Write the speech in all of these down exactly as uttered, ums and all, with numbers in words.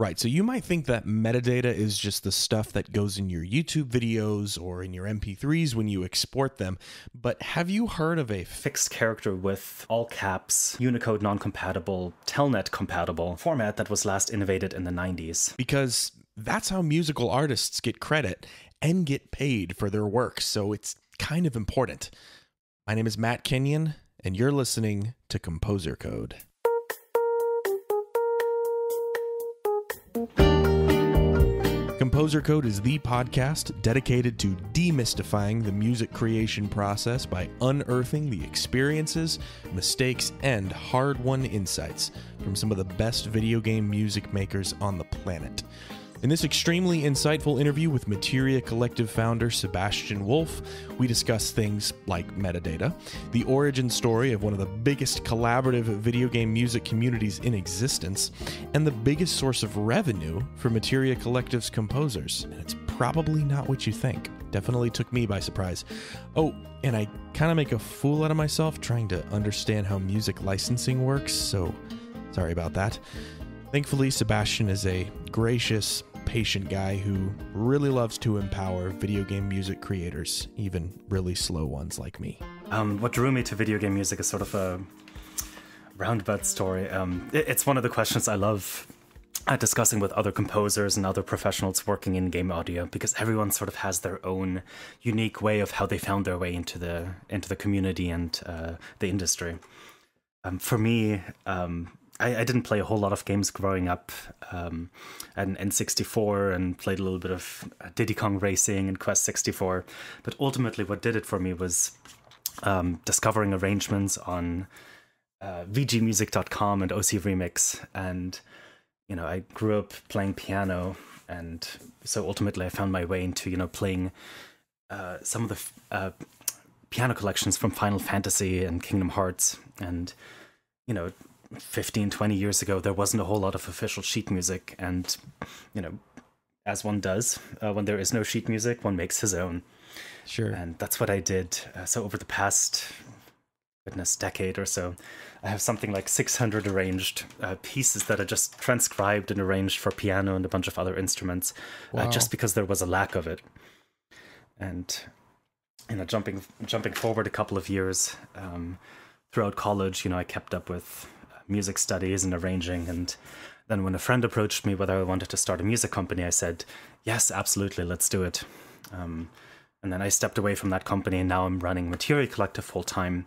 Right, so you might think that metadata is just the stuff that goes in your YouTube videos or in your M P threes when you export them, but have you heard of a fixed character width, all caps, Unicode non-compatible, Telnet compatible format that was last innovated in the nineties? Because that's how musical artists get credit and get paid for their work, so it's kind of important. My name is Matt Kenyon, and you're listening to Composer Code. Composer Code is the podcast dedicated to demystifying the music creation process by unearthing the experiences, mistakes, and hard-won insights from some of the best video game music makers on the planet. In this extremely insightful interview with Materia Collective founder Sebastian Wolf, we discuss things like metadata, the origin story of one of the biggest collaborative video game music communities in existence, and the biggest source of revenue for Materia Collective's composers. And it's probably not what you think. Definitely took me by surprise. Oh, and I kind of make a fool out of myself trying to understand how music licensing works, so sorry about that. Thankfully, Sebastian is a gracious, patient guy who really loves to empower video game music creators, even really slow ones like me. Um, what drew me to video game music is sort of a roundabout story. Um, it, it's one of the questions I love uh, discussing with other composers and other professionals working in game audio, because everyone sort of has their own unique way of how they found their way into the into the community and uh, the industry. Um, for me, um, I didn't play a whole lot of games growing up. Um, and N sixty-four, and played a little bit of Diddy Kong Racing and Quest sixty-four. But ultimately, what did it for me was um, discovering arrangements on uh, v g music dot com and O C Remix. And, you know, I grew up playing piano. And so ultimately, I found my way into, you know, playing uh, some of the f uh, piano collections from Final Fantasy and Kingdom Hearts. And, you know, fifteen, twenty years ago, there wasn't a whole lot of official sheet music, and, you know, as one does, uh, when there is no sheet music, one makes his own. Sure. And that's what I did. Uh, so over the past, goodness, decade or so, I have something like six hundred arranged uh, pieces that I just transcribed and arranged for piano and a bunch of other instruments, wow. uh, just because there was a lack of it. And, you know, jumping, jumping forward a couple of years, um, throughout college, you know, I kept up with music studies and arranging, and then when a friend approached me whether I wanted to start a music company, I said, yes, absolutely, let's do it. Um, and then I stepped away from that company, and now I'm running Materia Collective full-time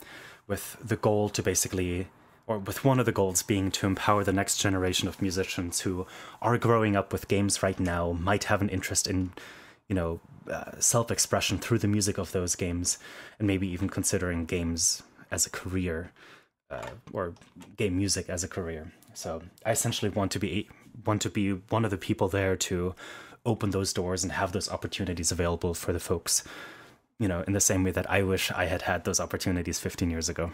with the goal to basically, or with one of the goals being to empower the next generation of musicians who are growing up with games right now, might have an interest in, you know, uh, self-expression through the music of those games, and maybe even considering games as a career. Uh, or game music as a career. So I essentially want to be want to be one of the people there to open those doors and have those opportunities available for the folks, you know, in the same way that I wish I had had those opportunities fifteen years ago.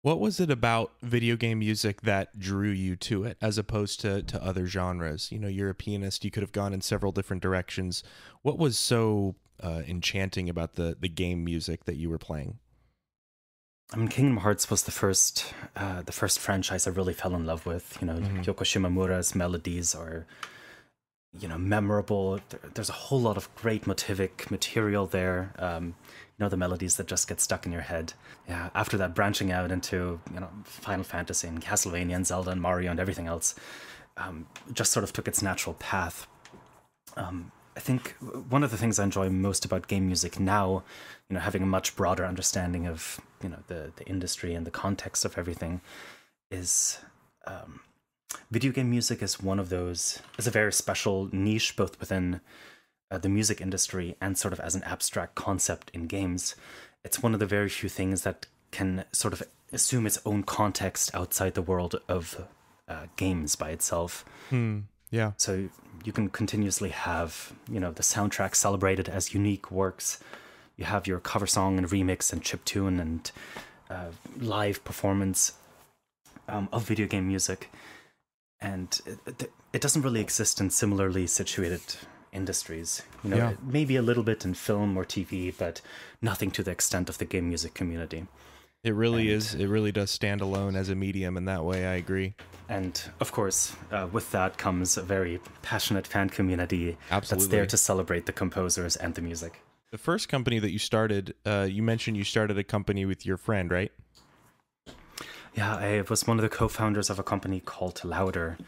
What was it about video game music that drew you to it as opposed to, to other genres? You know, you're a pianist, you could have gone in several different directions. What was so uh, enchanting about the, the game music that you were playing? I mean, Kingdom Hearts was the first, uh, the first franchise I really fell in love with. You know, mm-hmm. Yoko Shimomura's melodies are, you know, memorable. There, there's a whole lot of great motivic material there. Um, you know, the melodies that just get stuck in your head. Yeah. After that, branching out into, you know, Final Fantasy and Castlevania and Zelda and Mario and everything else, um, just sort of took its natural path. Um, I think one of the things I enjoy most about game music now, you know, having a much broader understanding of, you know, the, the industry and the context of everything, is um, video game music is one of those, is a very special niche, both within uh, the music industry and sort of as an abstract concept in games. It's one of the very few things that can sort of assume its own context outside the world of uh, games by itself. Hmm. Yeah. So you can continuously have, you know, the soundtrack celebrated as unique works. You have your cover song and remix and chiptune and uh, live performance um, of video game music. And it, it doesn't really exist in similarly situated industries. You know, yeah. Maybe a little bit in film or T V, but nothing to the extent of the game music community. It really and, is. It really does stand alone as a medium in that way. I agree. And of course, uh, with that comes a very passionate fan community Absolutely. That's there to celebrate the composers and the music. The first company that you started, uh, you mentioned you started a company with your friend, right? Yeah, I was one of the co-founders of a company called Louder.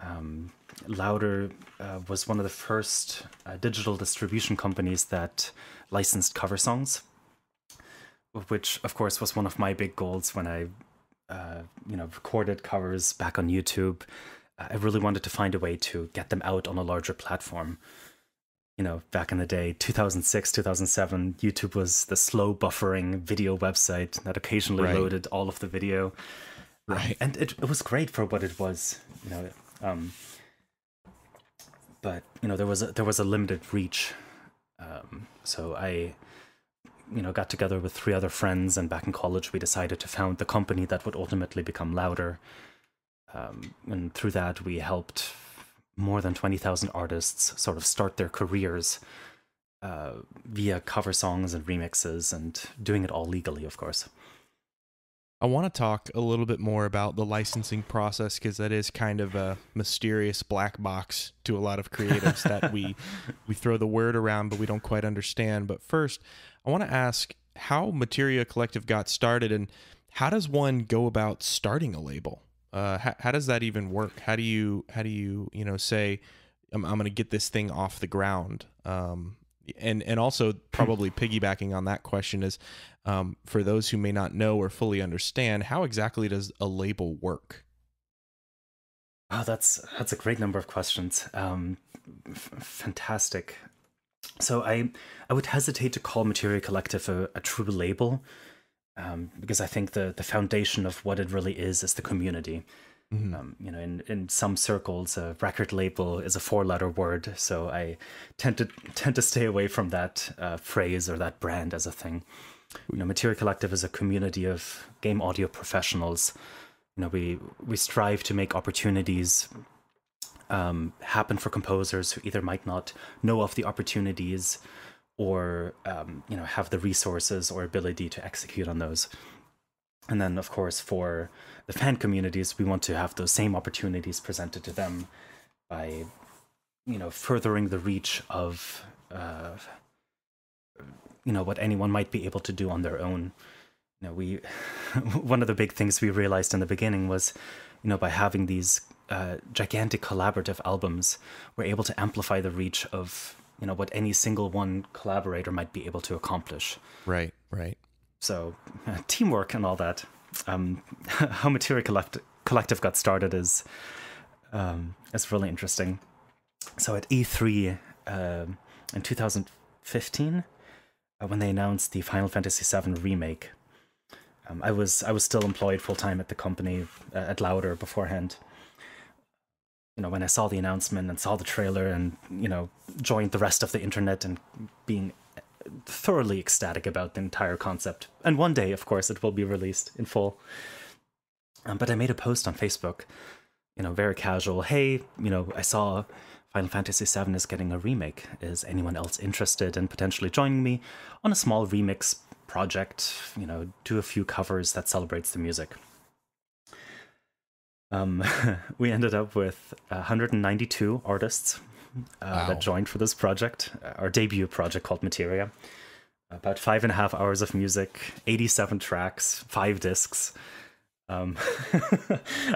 Um, Louder uh, was one of the first uh, digital distribution companies that licensed cover songs, which, of course, was one of my big goals when I, uh, you know, recorded covers back on YouTube. I really wanted to find a way to get them out on a larger platform. You know, back in the day, two thousand six, two thousand seven, YouTube was the slow buffering video website that occasionally right. loaded all of the video. Right. And it, it was great for what it was, you know. Um, but, you know, there was a, there was a limited reach. Um, so I... you know, got together with three other friends, and back in college we decided to found the company that would ultimately become Louder. Um, and through that we helped more than twenty thousand artists sort of start their careers uh, via cover songs and remixes, and doing it all legally, of course. I want to talk a little bit more about the licensing process, because that is kind of a mysterious black box to a lot of creatives that we we throw the word around, but we don't quite understand. But first, I want to ask how Materia Collective got started, and how does one go about starting a label? Uh, how, how does that even work? How do you how do you you know say I'm, I'm going to get this thing off the ground? Um, and and also probably piggybacking on that question is, um, for those who may not know or fully understand, how exactly does a label work? Oh, that's that's a great number of questions. Um, f fantastic. So I, I would hesitate to call Materia Collective a, a true label, um, because I think the, the foundation of what it really is is the community. Mm-hmm. Um, you know, in, in some circles, a record label is a four-letter word, so I tend to tend to stay away from that uh, phrase or that brand as a thing. You know, Materia Collective is a community of game audio professionals. You know, we we strive to make opportunities Um, happen for composers who either might not know of the opportunities, or um, you know, have the resources or ability to execute on those. And then, of course, for the fan communities, we want to have those same opportunities presented to them by, you know, furthering the reach of uh, you know, what anyone might be able to do on their own. You know, we one of the big things we realized in the beginning was, you know, by having these Uh, gigantic collaborative albums, we're able to amplify the reach of, you know, what any single one collaborator might be able to accomplish. Right, right. So uh, teamwork and all that. Um, how Materia Collect Collective got started is um, is really interesting. So at E three uh, in two thousand fifteen, uh, when they announced the Final Fantasy seven remake, um, I was I was still employed full time at the company uh, at Louder beforehand. You know, when I saw the announcement and saw the trailer and, you know, joined the rest of the internet and being thoroughly ecstatic about the entire concept. And one day, of course, it will be released in full. Um, but I made a post on Facebook, you know, very casual. Hey, you know, I saw Final Fantasy seven is getting a remake. Is anyone else interested in potentially joining me on a small remix project? You know, do a few covers that celebrates the music. Um, we ended up with one hundred ninety-two artists uh, wow. that joined for this project, our debut project called Materia. About five and a half hours of music, eighty-seven tracks, five discs. Um,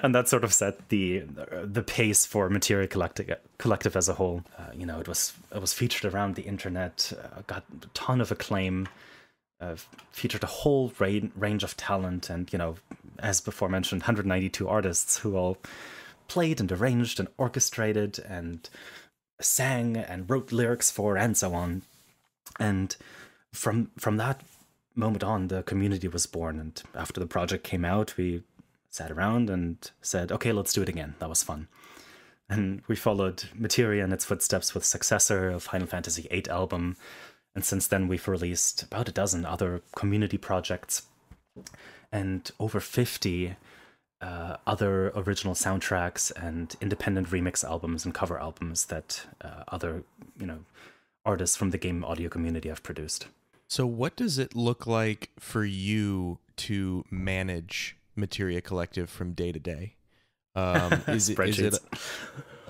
and that sort of set the the pace for Materia Collective, Collective as a whole. Uh, you know, it was, it was featured around the internet, uh, got a ton of acclaim. Uh, featured a whole range of talent and, you know, as before mentioned, one hundred ninety-two artists who all played and arranged and orchestrated and sang and wrote lyrics for and so on. And from from that moment on, the community was born. And after the project came out, we sat around and said, okay, let's do it again. That was fun. And we followed Materia in its footsteps with successor of Final Fantasy eight album. And since then, we've released about a dozen other community projects and over fifty uh, other original soundtracks and independent remix albums and cover albums that uh, other, you know, artists from the game audio community have produced. So what does it look like for you to manage Materia Collective from day to day? Um, is, it, is it a,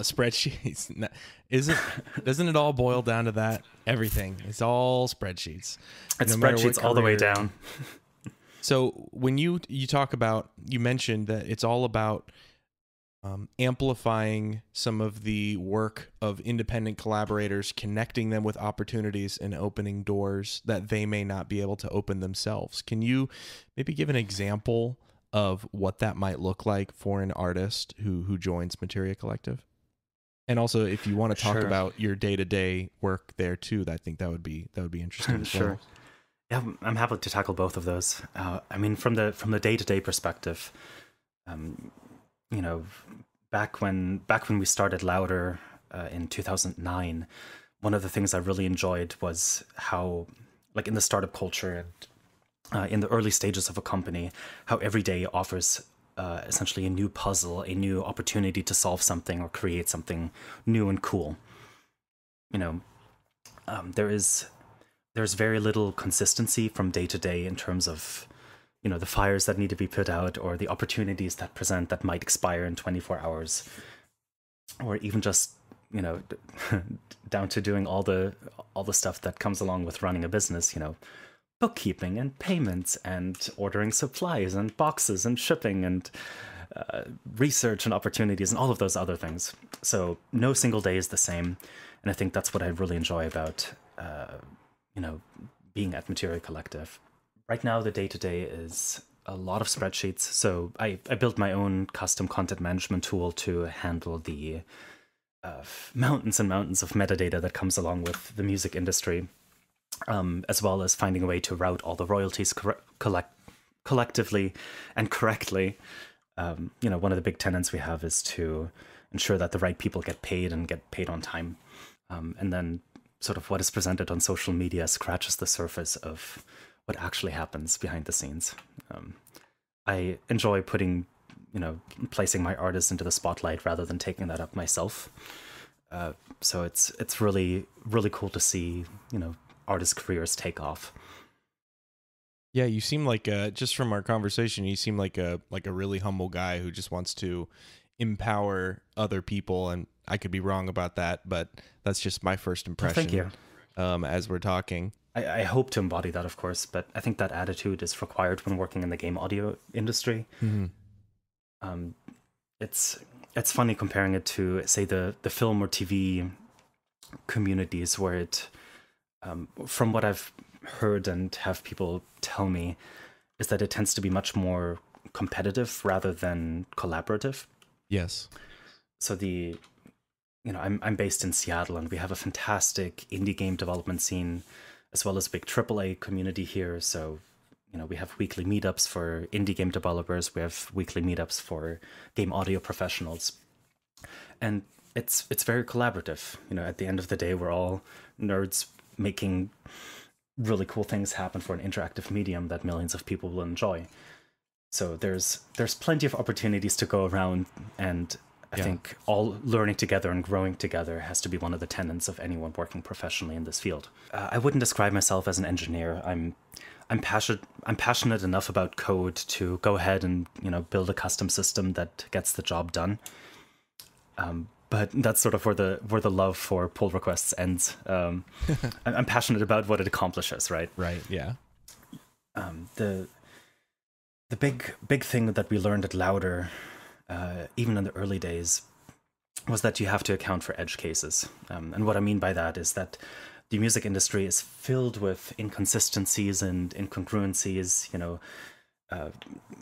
a spreadsheet? Not, is it? Doesn't it all boil down to that? Everything. It's all spreadsheets. It's no spreadsheets all the way down. So when you you talk about, you mentioned that it's all about um, amplifying some of the work of independent collaborators, connecting them with opportunities and opening doors that they may not be able to open themselves. Can you maybe give an example of what that might look like for an artist who who joins Materia Collective? And also, if you want to talk sure. about your day-to-day work there too, I think that would be that would be interesting as sure. well. Yeah, I'm happy to tackle both of those. Uh, I mean, from the from the day-to-day perspective, um, you know, back when back when we started Louder uh, in two thousand nine, one of the things I really enjoyed was how, like, in the startup culture and Uh, in the early stages of a company, how every day offers uh, essentially a new puzzle, a new opportunity to solve something or create something new and cool. You know, um, there is there's very little consistency from day to day in terms of, you know, the fires that need to be put out or the opportunities that present that might expire in twenty-four hours, or even just, you know, down to doing all the all the stuff that comes along with running a business, you know. Bookkeeping and payments and ordering supplies and boxes and shipping and uh, research and opportunities and all of those other things. So no single day is the same, and I think that's what I really enjoy about uh, you know, being at Materia Collective. Right now, the day-to-day is a lot of spreadsheets. So I, I built my own custom content management tool to handle the uh, mountains and mountains of metadata that comes along with the music industry. Um, as well as finding a way to route all the royalties cor collect collectively and correctly. Um, you know, one of the big tenets we have is to ensure that the right people get paid and get paid on time. Um, and then sort of what is presented on social media scratches the surface of what actually happens behind the scenes. Um, I enjoy putting, you know, placing my artists into the spotlight rather than taking that up myself. Uh, so it's, it's really, really cool to see, you know, artist careers take off. Yeah, you seem like uh just from our conversation, you seem like a like a really humble guy who just wants to empower other people, and I could be wrong about that, but that's just my first impression. Oh, thank you. Um as we're talking, I, I hope to embody that, of course, but I think that attitude is required when working in the game audio industry. Mm-hmm. um it's it's funny comparing it to, say, the the film or T V communities, where it Um, from what I've heard and have people tell me, is that it tends to be much more competitive rather than collaborative. Yes. So the, you know, I'm, I'm based in Seattle, and we have a fantastic indie game development scene, as well as big triple A community here. So, you know, we have weekly meetups for indie game developers. We have weekly meetups for game audio professionals. And it's, it's very collaborative. You know, at the end of the day, we're all nerds making really cool things happen for an interactive medium that millions of people will enjoy. So there's there's plenty of opportunities to go around, and I yeah. think all learning together and growing together has to be one of the tenets of anyone working professionally in this field. Uh, I wouldn't describe myself as an engineer. I'm I'm passionate I'm passionate enough about code to go ahead and, you know, build a custom system that gets the job done. Um, But that's sort of where the where the love for pull requests ends. Um, I'm passionate about what it accomplishes, right? Right. Yeah. Um, the the big big thing that we learned at Louder, uh, even in the early days, was that you have to account for edge cases. Um, and what I mean by that is that the music industry is filled with inconsistencies and incongruencies. You know. Uh,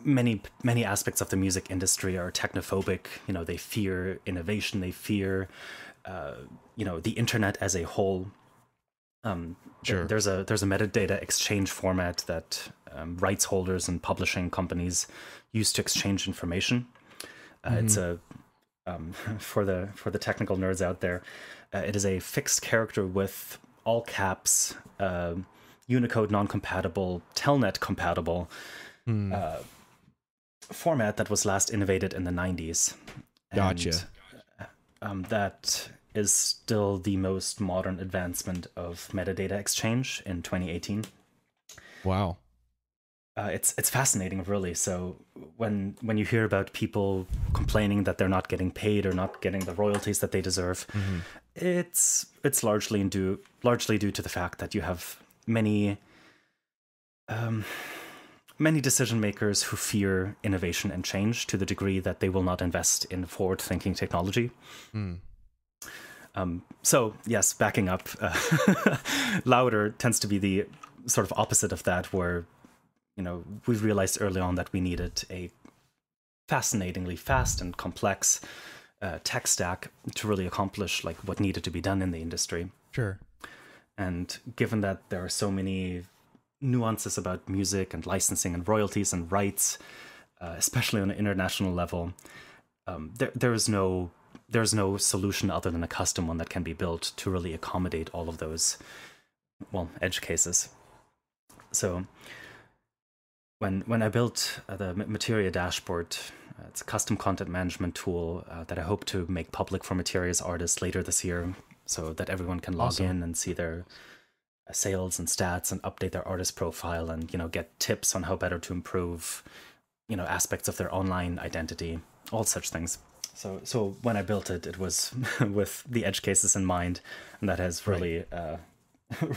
many many aspects of the music industry are technophobic. You know, they fear innovation. They fear, uh, you know, the internet as a whole. Um, sure. There's a there's a metadata exchange format that um, rights holders and publishing companies use to exchange information. Uh, mm-hmm. It's a um, for the for the technical nerds out there, uh, it is a fixed character with all caps, uh, Unicode non-compatible, Telnet compatible. Hmm. Uh, format that was last innovated in the nineties. And, gotcha. Um, that is still the most modern advancement of metadata exchange in twenty eighteen. Wow. uh, it's it's fascinating, really. So when when you hear about people complaining that they're not getting paid or not getting the royalties that they deserve, mm-hmm. it's it's largely due largely due to the fact that you have many um, many decision makers who fear innovation and change to the degree that they will not invest in forward-thinking technology. Mm. Um, so yes, backing up, uh, Louder tends to be the sort of opposite of that, where, you know, we realized early on that we needed a fascinatingly fast and complex uh, tech stack to really accomplish like what needed to be done in the industry. Sure. And given that there are so many nuances about music and licensing and royalties and rights, uh, especially on an international level, um, there there is no there's no solution other than a custom one that can be built to really accommodate all of those, well, edge cases. So when when I built uh, the Materia dashboard, uh, it's a custom content management tool uh, that I hope to make public for Materia's artists later this year, so that everyone can log awesome. in and see their sales and stats and update their artist profile and, you know, get tips on how better to improve, you know, aspects of their online identity, all such things. So, so when I built it, it was with the edge cases in mind, and that has really, right. uh,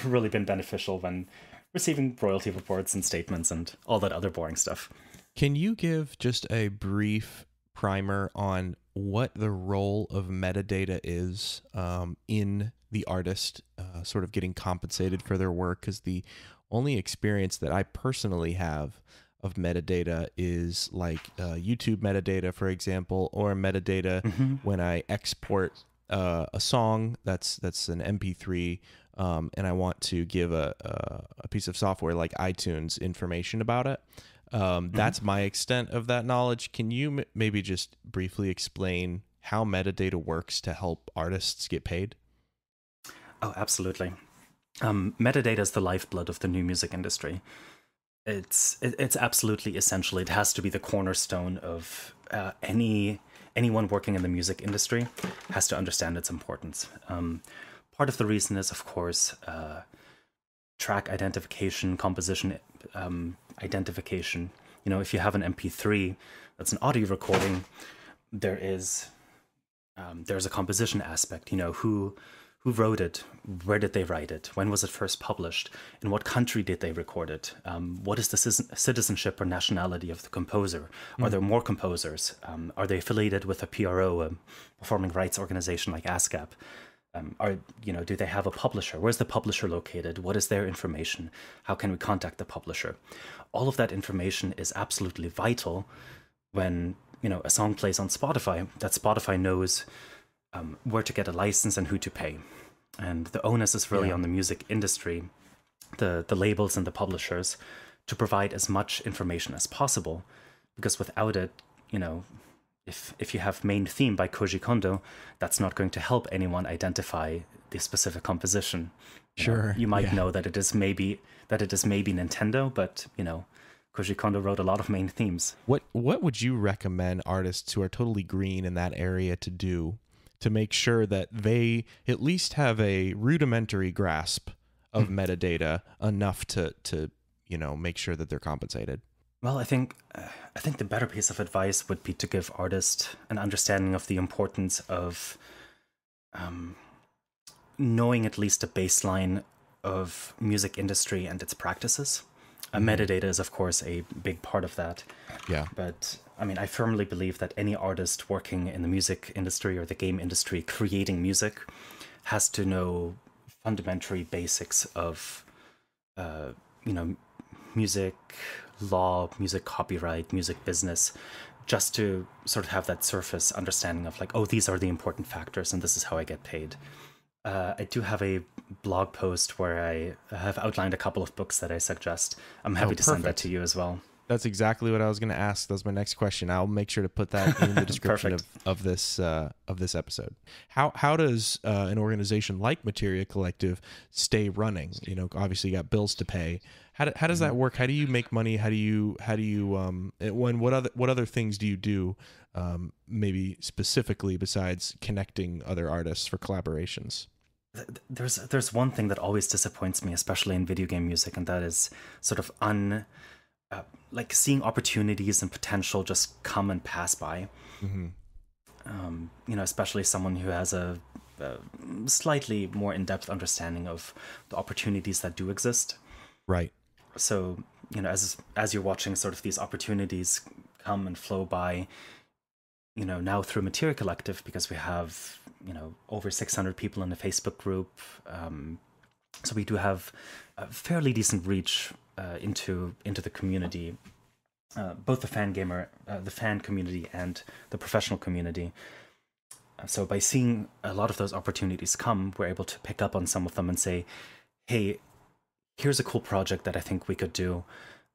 really been beneficial when receiving royalty reports and statements and all that other boring stuff. Can you give just a brief primer on what the role of metadata is um, in the artist uh, sort of getting compensated for their work? Because the only experience that I personally have of metadata is like uh, YouTube metadata, for example, or metadata mm-hmm. when I export uh, a song that's that's an M P three, um, and I want to give a, a a piece of software like iTunes information about it. Um, mm-hmm. That's my extent of that knowledge. Can you m maybe just briefly explain how metadata works to help artists get paid? Oh, absolutely. Um, metadata is the lifeblood of the new music industry. It's it's absolutely essential. It has to be the cornerstone of uh, any anyone working in the music industry has to understand its importance. Um, part of the reason is, of course, uh, track identification, composition um, identification. You know, if you have an M P three that's an audio recording, there is um, there's a composition aspect. You know, who who wrote it? Where did they write it? When was it first published? In what country did they record it? Um, what is the citizenship or nationality of the composer? Mm. Are there more composers? Um, are they affiliated with a P R O, a performing rights organization like ASCAP? Um, are, you know, do they have a publisher? Where's the publisher located? What is their information? How can we contact the publisher? All of that information is absolutely vital when, you know, a song plays on Spotify, that Spotify knows Um, where to get a license and who to pay. And the onus is really yeah. on the music industry, the, the labels and the publishers, to provide as much information as possible, because without it, you know, if, if you have Main Theme by Koji Kondo, that's not going to help anyone identify the specific composition. You sure. know, you might yeah. know that it is maybe that it is maybe Nintendo, but, you know, Koji Kondo wrote a lot of Main Themes. What, what would you recommend artists who are totally green in that area to do to make sure that they at least have a rudimentary grasp of metadata enough to, to, you know, make sure that they're compensated? Well, I think, uh, I think the better piece of advice would be to give artists an understanding of the importance of um, knowing at least a baseline of music industry and its practices. Uh, mm-hmm. Metadata is, of course, a big part of that. Yeah. But I mean, I firmly believe that any artist working in the music industry or the game industry creating music has to know fundamentary basics of, uh, you know, music law, music copyright, music business, just to sort of have that surface understanding of like, oh, these are the important factors and this is how I get paid. Uh, I do have a blog post where I have outlined a couple of books that I suggest. I'm happy oh, to send that to you as well. That's exactly what I was going to ask. That's my next question. I'll make sure to put that in the description of, of this uh, of this episode. How how does uh, an organization like Materia Collective stay running? You know, obviously you got bills to pay. How do, how does that work? How do you make money? How do you how do you um when what other what other things do you do? Um, maybe specifically besides connecting other artists for collaborations. There's there's one thing that always disappoints me, especially in video game music, and that is sort of un. uh, like seeing opportunities and potential just come and pass by. Mm-hmm. Um, you know, especially someone who has a, a slightly more in-depth understanding of the opportunities that do exist. Right. So, you know, as as you're watching sort of these opportunities come and flow by, you know, now through Materia Collective, because we have, you know, over six hundred people in the Facebook group. Um, so we do have a fairly decent reach uh, into into the community. Uh, both the fan gamer, uh, the fan community, and the professional community. So by seeing a lot of those opportunities come, we're able to pick up on some of them and say, "Hey, here's a cool project that I think we could do,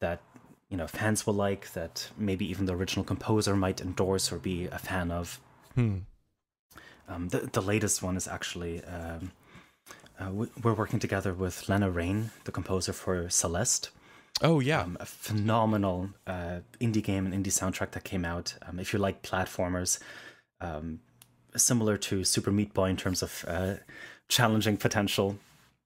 that you know fans will like, that maybe even the original composer might endorse or be a fan of." Hmm. Um, the the latest one is actually um, uh, we're working together with Lena Raine, the composer for Celeste. Oh, yeah. Um, a phenomenal uh, indie game and indie soundtrack that came out. Um, if you like platformers, um, similar to Super Meat Boy in terms of uh, challenging potential.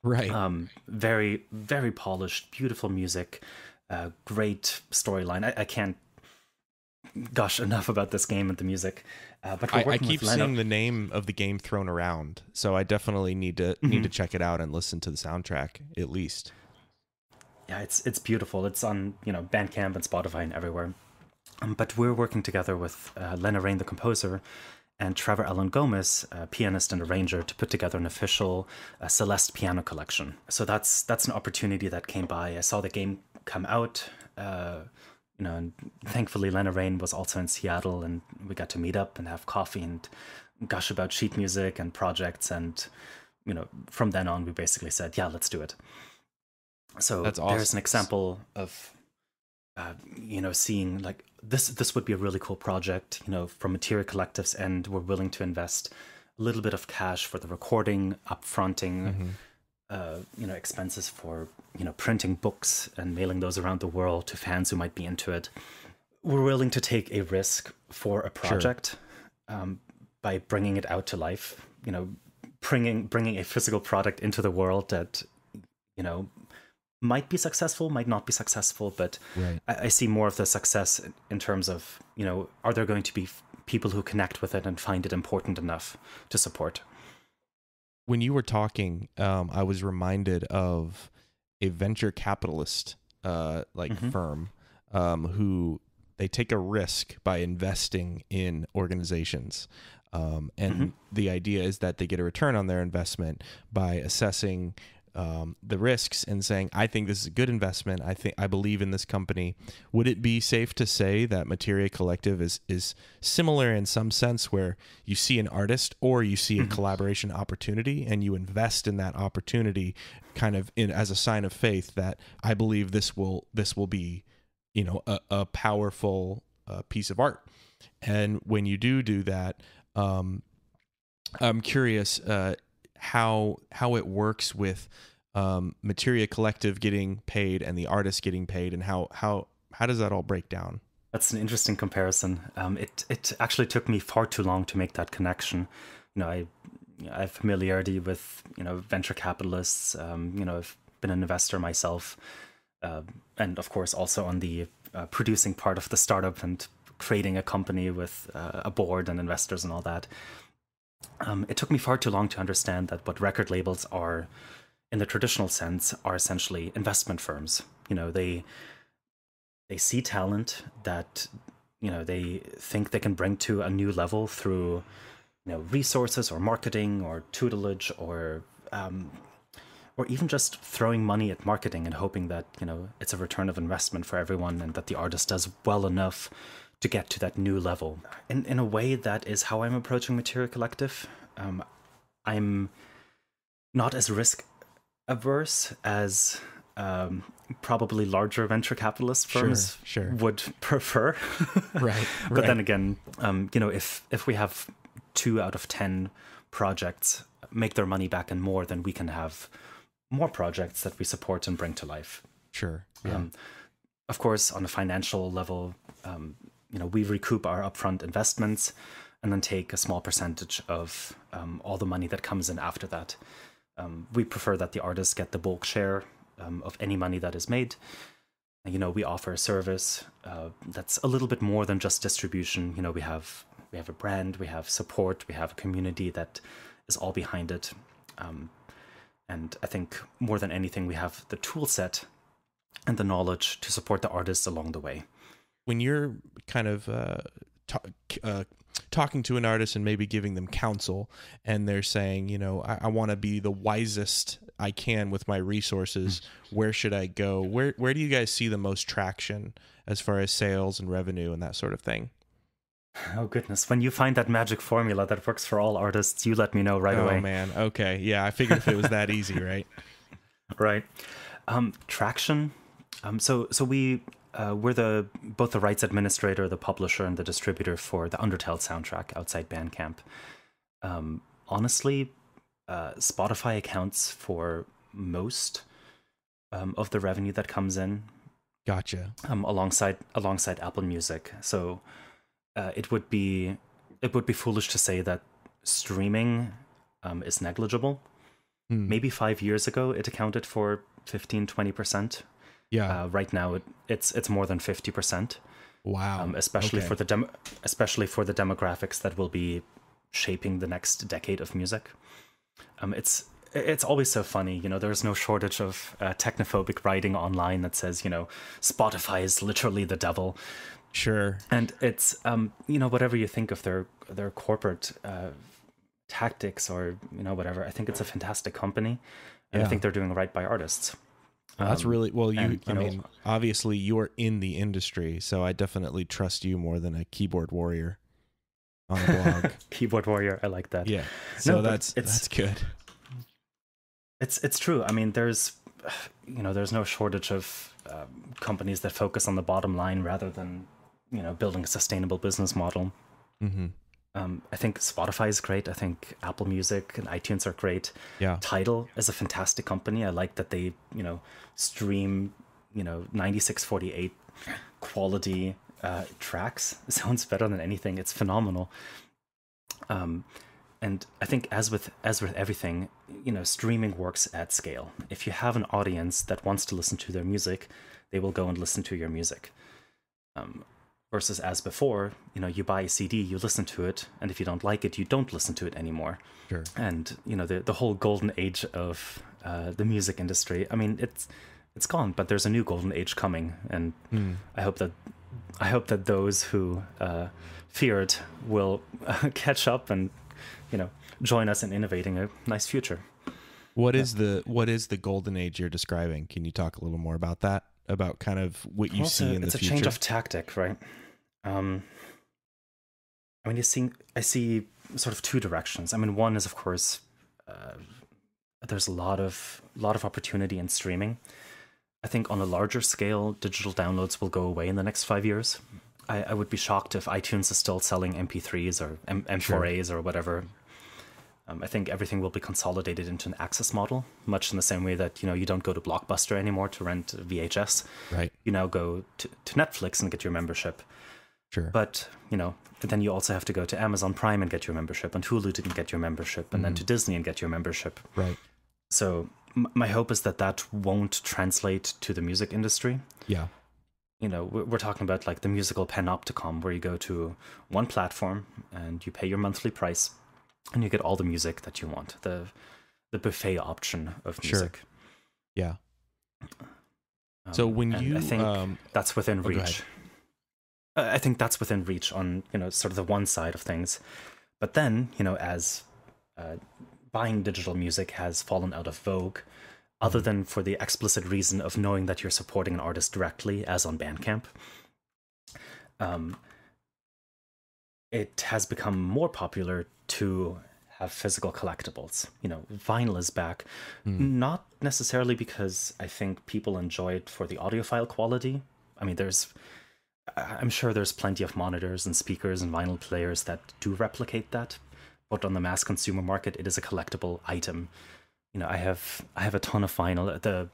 Right. Um, very, very polished, beautiful music, uh, great storyline. I, I can't gush enough about this game and the music. Uh, but I, I keep seeing the name of the game thrown around, so I definitely need to, mm-hmm. need to check it out and listen to the soundtrack, at least. Yeah, it's it's beautiful. It's on, you know, Bandcamp and Spotify and everywhere. Um, but we're working together with uh, Lena Raine, the composer, and Trevor Alan Gomez, a pianist and arranger, to put together an official uh, Celeste piano collection. So that's that's an opportunity that came by. I saw the game come out, uh, you know, and thankfully Lena Raine was also in Seattle, and we got to meet up and have coffee and gush about sheet music and projects. And, you know, from then on, we basically said, yeah, let's do it. So that's awesome. There's an example of, uh, you know, seeing like this, this would be a really cool project, you know, from Materia Collective's end. We're willing to invest a little bit of cash for the recording, upfronting, mm-hmm. uh, you know, expenses for, you know, printing books and mailing those around the world to fans who might be into it. We're willing to take a risk for a project, sure. um, by bringing it out to life, you know, bringing, bringing a physical product into the world that, you know, might be successful, might not be successful, but right. I, I see more of the success in, in terms of, you know, are there going to be f people who connect with it and find it important enough to support? When you were talking, um, I was reminded of a venture capitalist uh, like mm-hmm. firm um, who they take a risk by investing in organizations. Um, and mm-hmm. the idea is that they get a return on their investment by assessing Um, the risks and saying, I think this is a good investment. I think I believe in this company. Would it be safe to say that Materia Collective is is similar in some sense, where you see an artist or you see a collaboration opportunity and you invest in that opportunity, kind of in as a sign of faith that I believe this will this will be, you know, a, a powerful uh, piece of art. And when you do do that, um, I'm curious. Uh, how how it works with um, Materia Collective getting paid and the artist getting paid, and how how how does that all break down? That's an interesting comparison. Um, it it actually took me far too long to make that connection. You know, I I have familiarity with you know venture capitalists. Um, you know, I've been an investor myself, uh, and of course also on the uh, producing part of the startup and creating a company with uh, a board and investors and all that. Um, it took me far too long to understand that what record labels are, in the traditional sense, are essentially investment firms. You know, they they see talent that, you know, they think they can bring to a new level through, you know, resources or marketing or tutelage or, um, or even just throwing money at marketing and hoping that, you know, it's a return of investment for everyone and that the artist does well enough to get to that new level. In, in a way, that is how I'm approaching Materia Collective. Um, I'm not as risk-averse as um, probably larger venture capitalist firms sure, sure. would prefer. Right. But right. then again, um, you know, if, if we have two out of ten projects make their money back and more, then we can have more projects that we support and bring to life. Sure. Yeah. Um, of course, on a financial level, um, you know, we recoup our upfront investments and then take a small percentage of um, all the money that comes in after that. Um, we prefer that the artists get the bulk share um, of any money that is made. you know, we offer a service uh, that's a little bit more than just distribution. You know, we have we have a brand, we have support, we have a community that is all behind it. Um, and I think more than anything, we have the tool set and the knowledge to support the artists along the way. When you're kind of uh, talk, uh, talking to an artist and maybe giving them counsel, and they're saying, you know, I, I want to be the wisest I can with my resources. Where should I go? Where Where do you guys see the most traction as far as sales and revenue and that sort of thing? Oh, goodness. When you find that magic formula that works for all artists, you let me know right oh, away. Oh, man. Okay. Yeah, I figured if it was that easy, right? Right. Um, traction. Um, so so we... Uh, we're the both the rights administrator, the publisher, and the distributor for the Undertale soundtrack outside Bandcamp. Um, honestly, uh, Spotify accounts for most um, of the revenue that comes in. Gotcha. Um, alongside alongside Apple Music, so uh, it would be it would be foolish to say that streaming um, is negligible. Mm. Maybe five years ago, it accounted for fifteen, twenty percent. Yeah. Uh, right now, it, it's it's more than fifty percent. Wow. Um, especially okay. for the dem especially for the demographics that will be shaping the next decade of music. Um, it's it's always so funny, you know. There is no shortage of uh, technophobic writing online that says, you know, Spotify is literally the devil. Sure. And it's um, you know, whatever you think of their their corporate uh, tactics or you know whatever. I think it's a fantastic company, and yeah. I think they're doing right by artists. Well, that's really well. You, and, you I know, mean, obviously you're in the industry, so I definitely trust you more than a keyboard warrior on a blog. Keyboard warrior, I like that. Yeah. So no, that's it's, that's good. It's it's true. I mean, there's you know there's no shortage of um, companies that focus on the bottom line rather than you know building a sustainable business model. Mm-hmm. Um, I think Spotify is great. I think Apple Music and iTunes are great. Yeah. Tidal is a fantastic company. I like that they, you know, stream, you know, ninety-six forty-eight quality uh, tracks. It sounds better than anything. It's phenomenal. Um, and I think as with as with everything, you know, streaming works at scale. If you have an audience that wants to listen to their music, they will go and listen to your music. Um, Versus as before, you know, you buy a C D, you listen to it, and if you don't like it, you don't listen to it anymore. Sure. And, you know, the, the whole golden age of uh, the music industry, I mean, it's it's gone, but there's a new golden age coming. And mm. I hope that I hope that those who uh, fear it will uh, catch up and, you know, join us in innovating a nice future. What yeah. is the what is the golden age you're describing? Can you talk a little more about that? About kind of what you well, see in the future? It's a change of tactic, right? Um, I mean, you see, I see sort of two directions. I mean, one is, of course, uh, there's a lot of lot of opportunity in streaming. I think on a larger scale, digital downloads will go away in the next five years. I, I would be shocked if iTunes is still selling M P threes or M M4As sure. or whatever. Um, I think everything will be consolidated into an access model, much in the same way that, you know, you don't go to Blockbuster anymore to rent V H S. Right. You now go to, to Netflix and get your membership. Sure. But, you know, then you also have to go to Amazon Prime and get your membership, and Hulu didn't get your membership, and mm-hmm. then to Disney and get your membership. Right. So m my hope is that that won't translate to the music industry. Yeah. You know, we're talking about like the musical panopticon, where you go to one platform and you pay your monthly price, and you get all the music that you want, the the buffet option of music. Sure. Yeah. Um, so when you, I think um, that's within oh, reach. Uh, I think that's within reach on you know sort of the one side of things, but then you know as uh, buying digital music has fallen out of vogue, other than for the explicit reason of knowing that you're supporting an artist directly, as on Bandcamp. Um. It has become more popular to have physical collectibles. You know, vinyl is back, mm. not necessarily because I think people enjoy it for the audiophile quality. I mean, there's, I'm sure there's plenty of monitors and speakers and vinyl players that do replicate that, but on the mass consumer market, it is a collectible item. You know, I have I have a ton of vinyl. The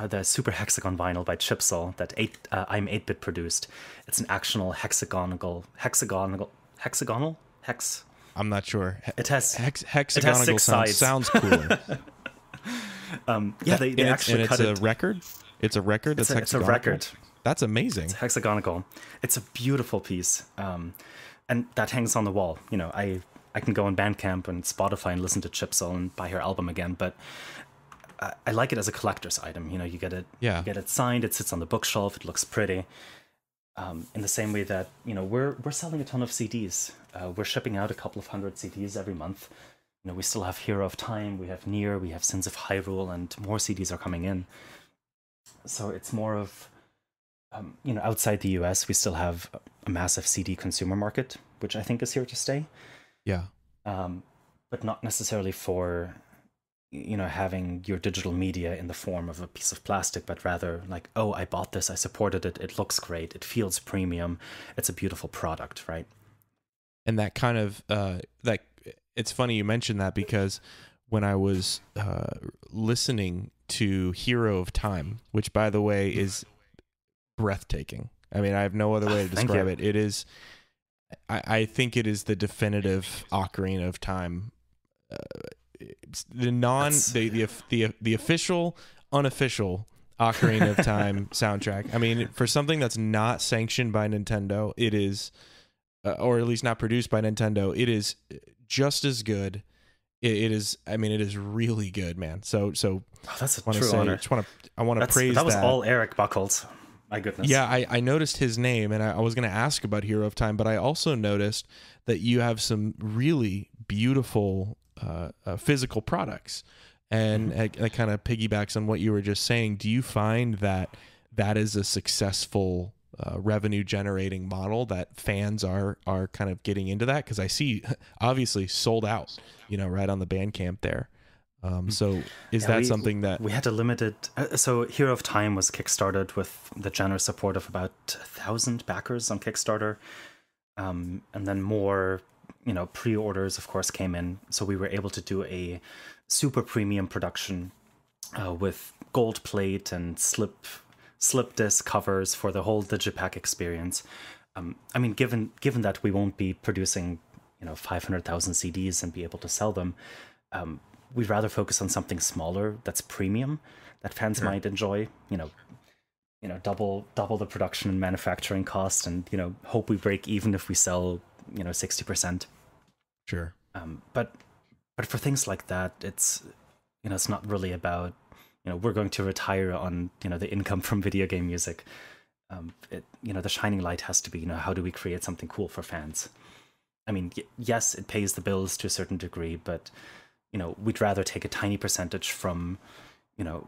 the Super Hexagon vinyl by Chipzel that eight uh, I'm eight bit produced. It's an actual hexagonal hexagonal. Hexagonal? Hex. I'm not sure. It has hex hexagonal it has six sounds, sides. Sounds cooler. um, yeah, they, they and actually it's, and cut it's it. A record. It's a record that's it's a, hexagonal. It's a record. That's amazing. It's hexagonal. It's a beautiful piece. Um, and that hangs on the wall. You know, I, I can go on Bandcamp and Spotify and listen to Chipzel and buy her album again, but I, I like it as a collector's item. You know, you get it, yeah. you get it signed, it sits on the bookshelf, it looks pretty. Um, in the same way that, you know, we're, we're selling a ton of C Ds. Uh, we're shipping out a couple of hundred C Ds every month. You know, we still have Hero of Time, we have Nier, we have Sins of Hyrule, and more C Ds are coming in. So it's more of, um, you know, outside the U S, we still have a massive C D consumer market, which I think is here to stay. Yeah. Um, but not necessarily for, you know, having your digital media in the form of a piece of plastic, but rather like, oh, I bought this, I supported it, it looks great, it feels premium, it's a beautiful product, right? And that kind of, uh, that, it's funny you mentioned that, because when I was uh, listening to Hero of Time, which, by the way, is breathtaking. I mean, I have no other way to describe it. It is, I, I think it is the definitive Ocarina of Time. Uh, the non, the, the, the, the official, unofficial Ocarina of Time soundtrack. I mean, for something that's not sanctioned by Nintendo, it is, uh, or at least not produced by Nintendo, it is just as good. It is. I mean, it is really good, man. So, so oh, that's a true say, honor. I just want to. I want to praise that. Was that was all Eric Buckles. My goodness. Yeah, I, I noticed his name, and I, I was going to ask about Hero of Time, but I also noticed that you have some really beautiful uh, uh, physical products, and mm-hmm. that, that kind of piggybacks on what you were just saying. Do you find that that is a successful Uh, revenue generating model, that fans are are kind of getting into that? Because I see obviously sold out, you know, right on the Bandcamp there. Um, so is yeah, that we, something that we had a limited? Uh, so Hero of Time was kickstarted with the generous support of about a thousand backers on Kickstarter, um, and then more, you know, pre-orders of course came in. So we were able to do a super premium production uh, with gold plate and slip. slip disc covers for the whole Digipack experience. Um, I mean, given given that we won't be producing, you know, five hundred thousand C Ds and be able to sell them, um, we'd rather focus on something smaller that's premium, that fans sure. might enjoy. You know, you know, double double the production and manufacturing cost, and you know, hope we break even if we sell, you know, sixty percent. Sure. Um, but but for things like that, it's you know, it's not really about, you know, we're going to retire on, you know, the income from video game music. Um, it, you know, the shining light has to be, you know, how do we create something cool for fans? I mean, y yes, it pays the bills to a certain degree, but, you know, we'd rather take a tiny percentage from, you know,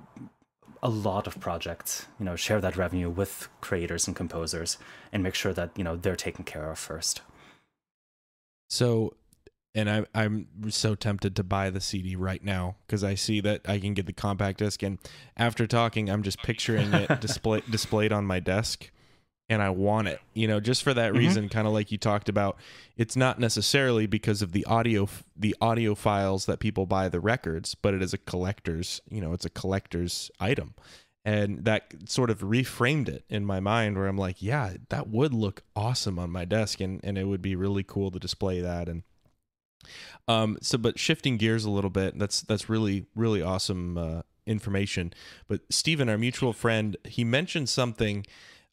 a lot of projects, you know, share that revenue with creators and composers and make sure that, you know, they're taken care of first. So... And I, I'm so tempted to buy the C D right now because I see that I can get the compact disc. And after talking, I'm just picturing it display, displayed on my desk, and I want it. You know, just for that reason, mm-hmm. kind of like you talked about, it's not necessarily because of the audio, the audio files that people buy the records, but it is a collector's. You know, it's a collector's item, and that sort of reframed it in my mind where I'm like, yeah, that would look awesome on my desk, and and it would be really cool to display that and. Um, so, but shifting gears a little bit, that's, that's really, really awesome, uh, information, but Steven, our mutual friend, he mentioned something,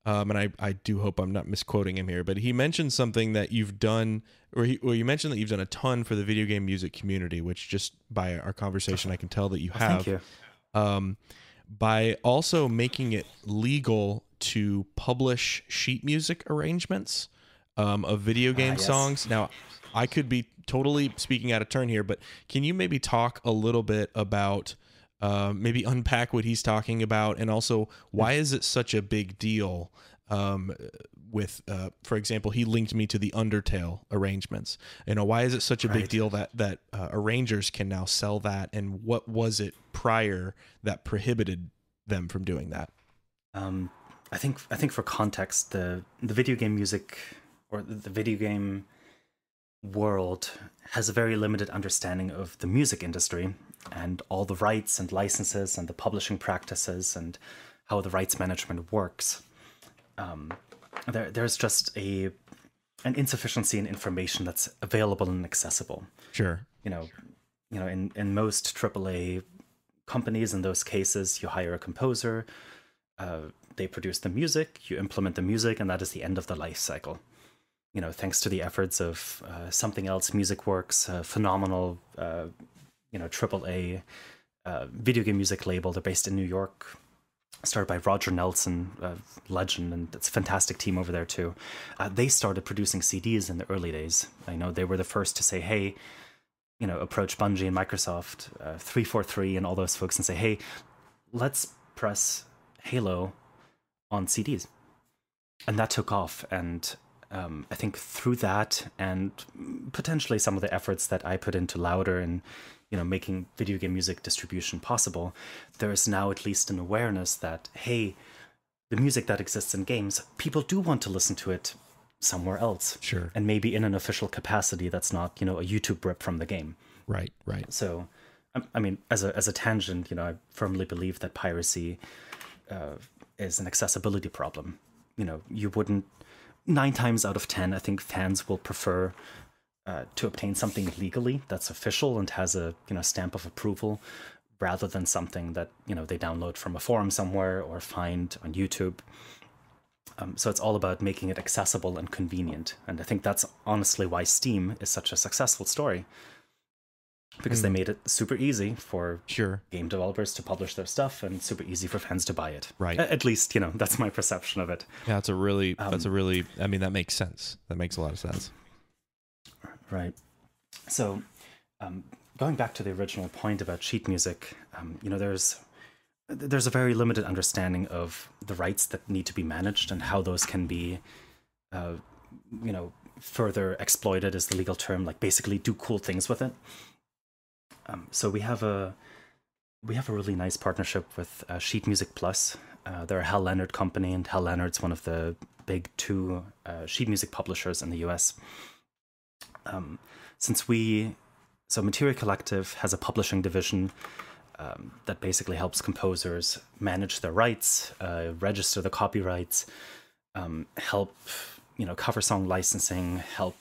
um, and I, I do hope I'm not misquoting him here, but he mentioned something that you've done, or he, well, you mentioned that you've done a ton for the video game music community, which just by our conversation, I can tell that you have, oh, thank you. um, by also making it legal to publish sheet music arrangements, um, of video game ah, yes. songs. Now I could be totally speaking out of turn here, but can you maybe talk a little bit about, uh, maybe unpack what he's talking about, and also why is it such a big deal? Um, with, uh, for example, he linked me to the Undertale arrangements. You know, why is it such a right. big deal that that uh, arrangers can now sell that, and what was it prior that prohibited them from doing that? Um, I think I think for context, the the video game music or the video game world has a very limited understanding of the music industry and all the rights and licenses and the publishing practices and how the rights management works. Um, there, there's just a an insufficiency in information that's available and accessible. Sure. You know, you know, in in most triple A companies, in those cases, you hire a composer. uh, they produce the music, you implement the music, and that is the end of the life cycle. You know, thanks to the efforts of uh, Something Else, Music Works, uh, phenomenal, uh, you know, triple A uh, video game music label. They're based in New York, started by Roger Nelson, uh, legend, and it's a fantastic team over there too. Uh, they started producing C Ds in the early days. I know they were the first to say, hey, you know, approach Bungie and Microsoft, uh, three forty-three and all those folks and say, hey, let's press Halo on C Ds. And that took off. And Um, I think through that and potentially some of the efforts that I put into Louder and, you know, making video game music distribution possible, there is now at least an awareness that, hey, the music that exists in games, people do want to listen to it somewhere else. Sure. And maybe in an official capacity that's not, you know, a YouTube rip from the game. Right, right. So, I mean, as a, as a tangent, you know, I firmly believe that piracy uh, is an accessibility problem. You know, you wouldn't, Nine times out of ten, I think fans will prefer uh, to obtain something legally that's official and has a you know stamp of approval, rather than something that you know they download from a forum somewhere or find on YouTube. Um, so it's all about making it accessible and convenient, and I think that's honestly why Steam is such a successful story, because mm. they made it super easy for sure game developers to publish their stuff and super easy for fans to buy it. Right. At least, you know, that's my perception of it. Yeah, that's a really, um, that's a really, I mean, that makes sense. That makes a lot of sense. Right. So um, going back to the original point about sheet music, um, you know, there's, there's a very limited understanding of the rights that need to be managed and how those can be, uh, you know, further exploited is the legal term, like basically do cool things with it. Um, so we have a we have a really nice partnership with uh, Sheet Music Plus. Uh, they're a Hal Leonard company, and Hal Leonard's one of the big two uh, sheet music publishers in the U S. Um, since we, so Materia Collective has a publishing division um, that basically helps composers manage their rights, uh, register the copyrights, um, help you know cover song licensing, help.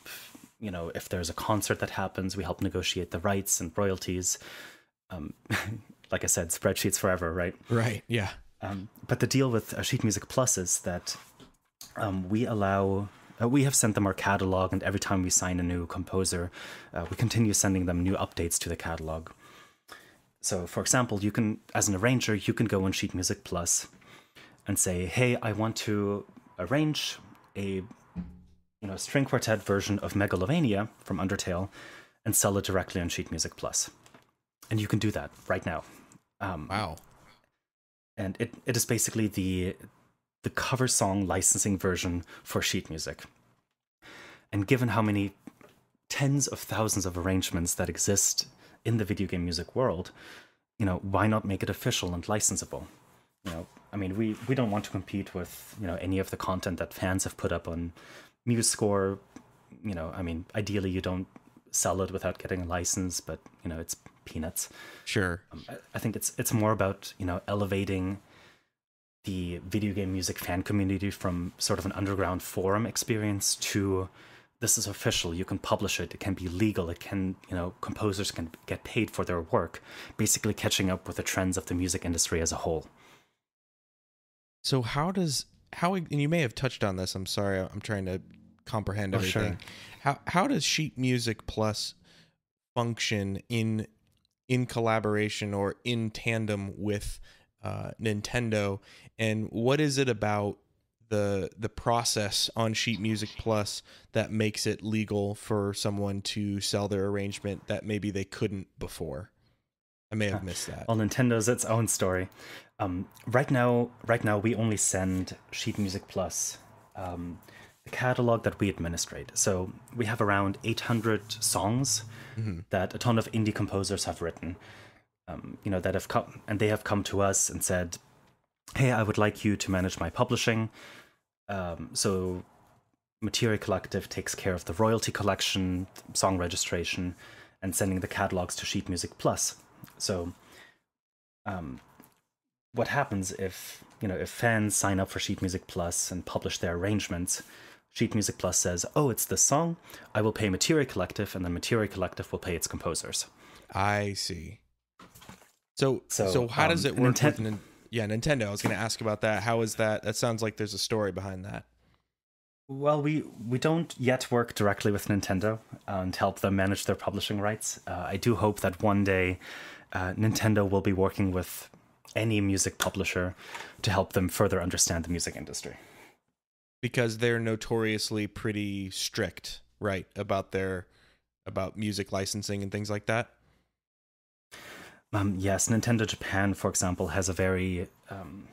You know, if there's a concert that happens, we help negotiate the rights and royalties. Um, like I said, spreadsheets forever, right? Right, yeah. Um, but the deal with Sheet Music Plus is that um, we allow, uh, we have sent them our catalog, and every time we sign a new composer, uh, we continue sending them new updates to the catalog. So, for example, you can, as an arranger, you can go on Sheet Music Plus and say, hey, I want to arrange a... you know, string quartet version of Megalovania from Undertale and sell it directly on Sheet Music Plus. And you can do that right now. Um, wow. And it, it is basically the, the cover song licensing version for sheet music. And given how many tens of thousands of arrangements that exist in the video game music world, you know, why not make it official and licensable? You know, I mean, we, we don't want to compete with, you know, any of the content that fans have put up on MuseScore. You know, I mean, ideally you don't sell it without getting a license, but you know, it's peanuts. Sure. Um, I, I think it's it's more about, you know, elevating the video game music fan community from sort of an underground forum experience to this is official, you can publish it, it can be legal, it can, you know, composers can get paid for their work, basically catching up with the trends of the music industry as a whole. So how does How and you may have touched on this. I'm sorry. I'm trying to comprehend everything. Oh, sure. How how does Sheet Music Plus function in in collaboration or in tandem with uh, Nintendo? And what is it about the the process on Sheet Music Plus that makes it legal for someone to sell their arrangement that maybe they couldn't before? I may have missed that. Well, Nintendo's its own story. Um, right now, right now we only send Sheet Music Plus um, the catalog that we administrate. So we have around eight hundred songs mm-hmm. that a ton of indie composers have written. Um, you know that have come and they have come to us and said, "Hey, I would like you to manage my publishing." Um, so Materia Collective takes care of the royalty collection, song registration, and sending the catalogs to Sheet Music Plus. So, um, what happens if, you know, if fans sign up for Sheet Music Plus and publish their arrangements, Sheet Music Plus says, oh, it's this song, I will pay Materia Collective, and then Materia Collective will pay its composers. I see. So, so, so how um, does it work Ninten- with, Yeah, Nintendo. I was going to ask about that. How is that? That sounds like there's a story behind that. Well, we, we don't yet work directly with Nintendo and help them manage their publishing rights. Uh, I do hope that one day uh, Nintendo will be working with any music publisher to help them further understand the music industry. Because they're notoriously pretty strict, right, about their about music licensing and things like that? Um, yes, Nintendo Japan, for example, has a very... Um,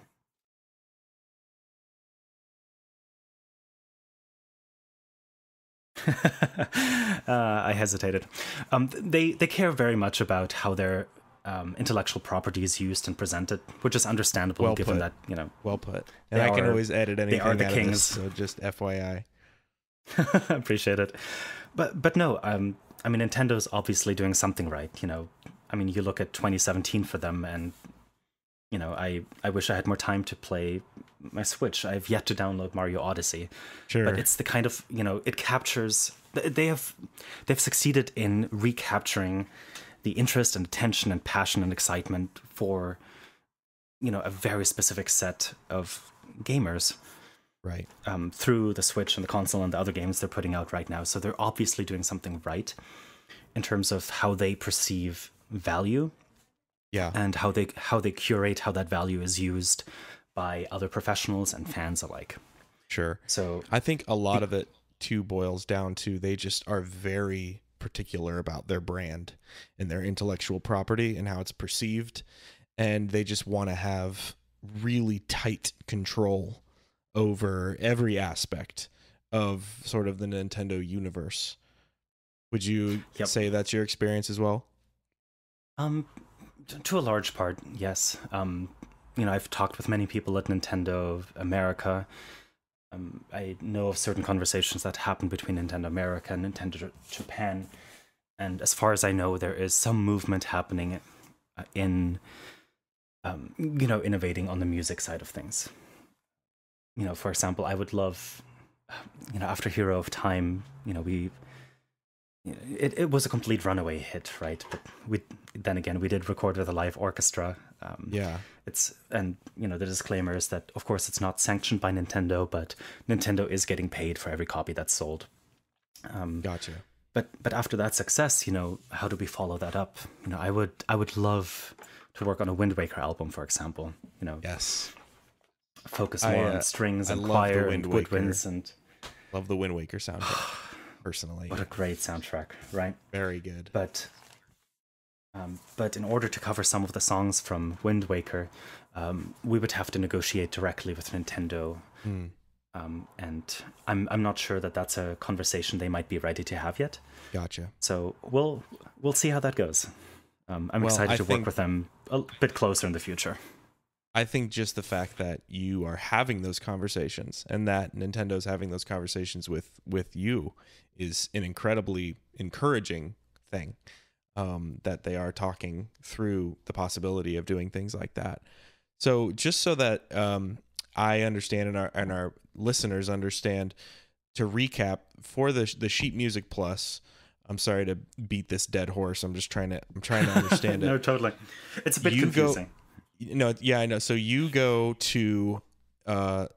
uh, I hesitated. Um, they, they care very much about how their um, intellectual property is used and presented, which is understandable well given put. that, you know... Well put. And I are, can always edit anything they are the out kings. Of this, so just F Y I. Appreciate it. But, but no, um, I mean, Nintendo's obviously doing something right, you know. I mean, you look at twenty seventeen for them, and, you know, I, I wish I had more time to play my Switch. I've yet to download Mario Odyssey. Sure. But it's the kind of, you know, it captures, they have, they've succeeded in recapturing the interest and attention and passion and excitement for, you know, a very specific set of gamers. Right. Um, through the Switch and the console and the other games they're putting out right now. So they're obviously doing something right in terms of how they perceive value, yeah, and how they how they curate how that value is used by other professionals and fans alike. Sure. So I think a lot of it too boils down to they just are very particular about their brand and their intellectual property and how it's perceived, and they just want to have really tight control over every aspect of sort of the Nintendo universe. Would you yep. say that's your experience as well? Um, to a large part, yes. Um, you know, I've talked with many people at Nintendo America. Um, I know of certain conversations that happen between Nintendo America and Nintendo Japan. And as far as I know, there is some movement happening in, um, you know, innovating on the music side of things. You know, for example, I would love, you know, after Hero of Time, you know, we... It, it was a complete runaway hit, right? But we then again, we did record with a live orchestra. Um, yeah. It's and, you know, the disclaimer is that, of course, it's not sanctioned by Nintendo, but Nintendo is getting paid for every copy that's sold. Um, gotcha. But but after that success, you know, how do we follow that up? You know, I would I would love to work on a Wind Waker album, for example. You know, yes. Focus more I, uh, on strings and choir and woodwinds and. Love the Wind Waker soundtrack. Personally, what a great soundtrack, right? Very good. But, um, but in order to cover some of the songs from Wind Waker, um, we would have to negotiate directly with Nintendo, mm. um, and I'm I'm not sure that that's a conversation they might be ready to have yet. Gotcha. So we'll we'll see how that goes. Um, I'm well, excited I to think... work with them a bit closer in the future. I think just the fact that you are having those conversations and that Nintendo's having those conversations with, with you is an incredibly encouraging thing, um, that they are talking through the possibility of doing things like that. So just so that um, I understand and our, and our listeners understand, to recap, for the, the Sheet Music Plus... I'm sorry to beat this dead horse. I'm just trying to, I'm trying to understand it. No, totally. It's a bit you confusing. Go, No, yeah, I know. So you go to uh,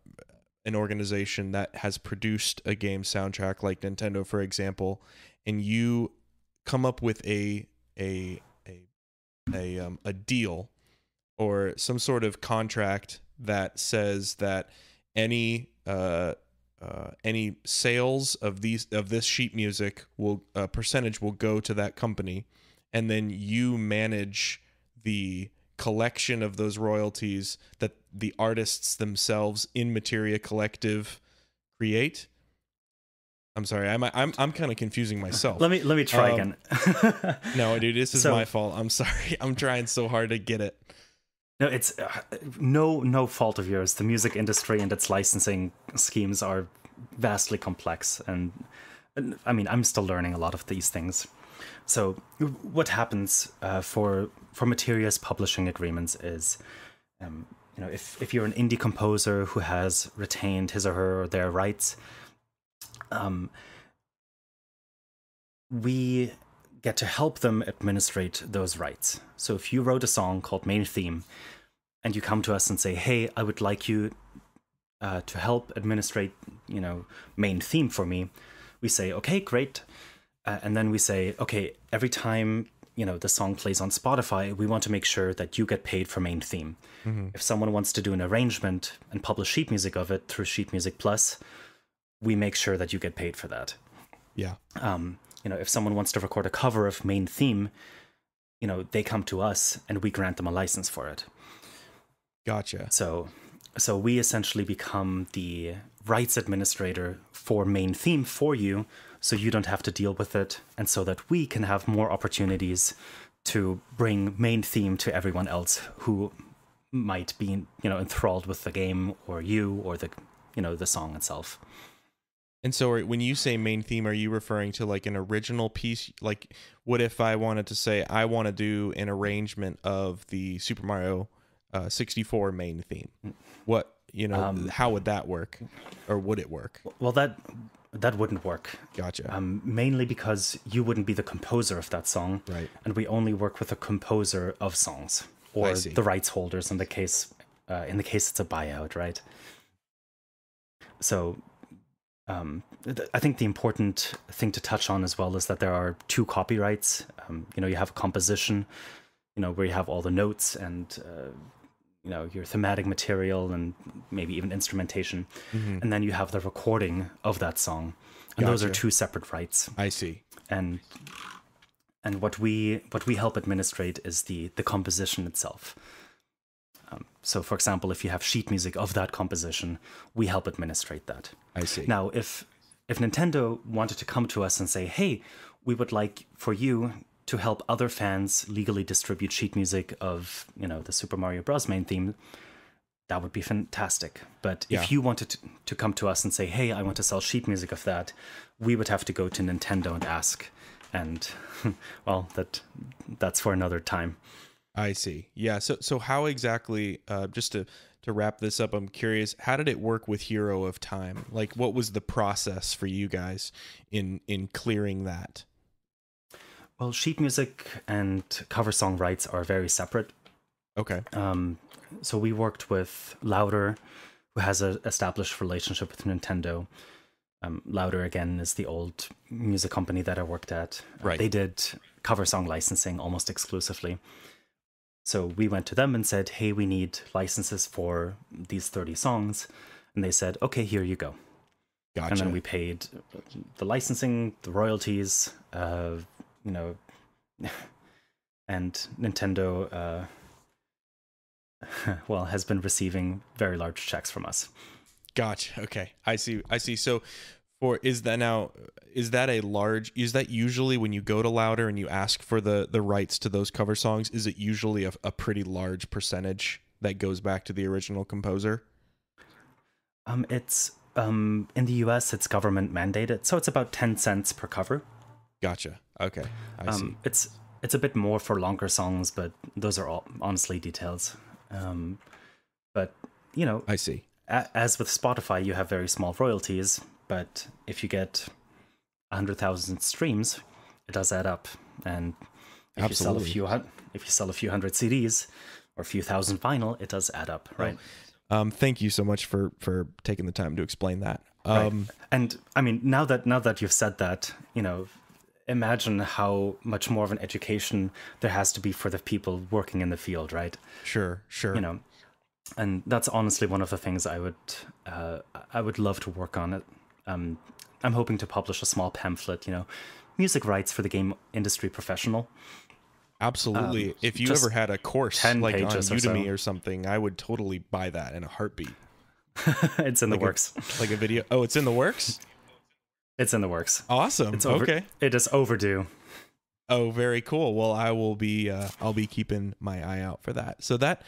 an organization that has produced a game soundtrack, like Nintendo, for example, and you come up with a a a a, um, a deal or some sort of contract that says that any uh, uh, any sales of these of this sheet music will a uh, percentage will go to that company, and then you manage the collection of those royalties that the artists themselves in Materia Collective create. I'm sorry, I'm I'm I'm kind of confusing myself. Let me let me try um, again. No, dude, this is so, my fault. I'm sorry. I'm trying so hard to get it. No, it's uh, no no fault of yours. The music industry and its licensing schemes are vastly complex, and, and I mean, I'm still learning a lot of these things. So what happens uh, for for Materia's publishing agreements is, um, you know, if, if you're an indie composer who has retained his or her or their rights, um, we get to help them administrate those rights. So if you wrote a song called Main Theme, and you come to us and say, hey, I would like you uh, to help administrate, you know, main theme for me, we say, okay, great. Uh, and then we say, okay, every time, you know, the song plays on Spotify, we want to make sure that you get paid for main theme. Mm-hmm. If someone wants to do an arrangement and publish sheet music of it through Sheet Music Plus, we make sure that you get paid for that. Yeah. Um, you know, if someone wants to record a cover of main theme, you know, they come to us and we grant them a license for it. Gotcha. So, so we essentially become the rights administrator for main theme for you, so you don't have to deal with it, and so that we can have more opportunities to bring main theme to everyone else who might be, you know, enthralled with the game or you or the, you know, the song itself. And so are, when you say main theme, are you referring to like an original piece? Like, what if I wanted to say, I want to do an arrangement of the Super Mario uh, sixty-four main theme? What, you know, um, how would that work, or would it work? Well, that... that wouldn't work. Gotcha. Um, mainly because you wouldn't be the composer of that song. Right. And we only work with a composer of songs, or the rights holders in the case, uh, in the case it's a buyout, right? So um, th I think the important thing to touch on as well is that there are two copyrights. Um, you know, you have a composition, you know, where you have all the notes and, uh, you know, your thematic material and maybe even instrumentation. Mm-hmm. And then you have the recording of that song. And gotcha. Those are two separate rights. I see. And and what we what we help administrate is the the composition itself. Um, so for example, if you have sheet music of that composition, we help administrate that. I see. Now, if if Nintendo wanted to come to us and say, hey, we would like for you to help other fans legally distribute sheet music of, you know, the Super Mario Bros. Main theme, that would be fantastic. But yeah. if you wanted to, to come to us and say, hey, I want to sell sheet music of that, we would have to go to Nintendo and ask. And, well, that that's for another time. I see. Yeah, so so how exactly, uh, just to, to wrap this up, I'm curious, how did it work with Hero of Time? Like, what was the process for you guys in in clearing that? Well, sheet music and cover song rights are very separate. Okay. Um, so we worked with Louder, who has an established relationship with Nintendo. Um, Louder, again, is the old music company that I worked at. Right. Uh, they did cover song licensing almost exclusively. So we went to them and said, hey, we need licenses for these thirty songs. And they said, okay, here you go. Gotcha. And then we paid the licensing, the royalties, uh, you know, and Nintendo, uh, well, has been receiving very large checks from us. Gotcha. Okay, I see. I see. So, for is that now? Is that a large? Is that usually when you go to Louder and you ask for the the rights to those cover songs? Is it usually a, a pretty large percentage that goes back to the original composer? Um, it's um in the U S it's government mandated, so it's about ten cents per cover. Gotcha. Okay, I um, see. It's it's a bit more for longer songs, but those are all honestly details. Um, but you know, I see. A as with Spotify, you have very small royalties, but if you get a hundred thousand streams, it does add up. And if Absolutely. you sell a few, if you sell a few hundred C Ds or a few thousand vinyl, it does add up, right? Well, um, thank you so much for for taking the time to explain that. Um, right. And I mean, now that now that you've said that, you know. Imagine how much more of an education there has to be for the people working in the field, right? Sure, sure. You know, and that's honestly one of the things I would, uh, I would love to work on. It. Um, I'm hoping to publish a small pamphlet, you know, music rights for the game industry professional. Absolutely. Um, if you ever had a course like on Udemy or, so. or something, I would totally buy that in a heartbeat. It's in like the works. A, like a video. Oh, it's in the works? It's in the works. Awesome. It's over, okay. It is overdue. Oh, very cool. Well, I will be uh, I'll be keeping my eye out for that. So that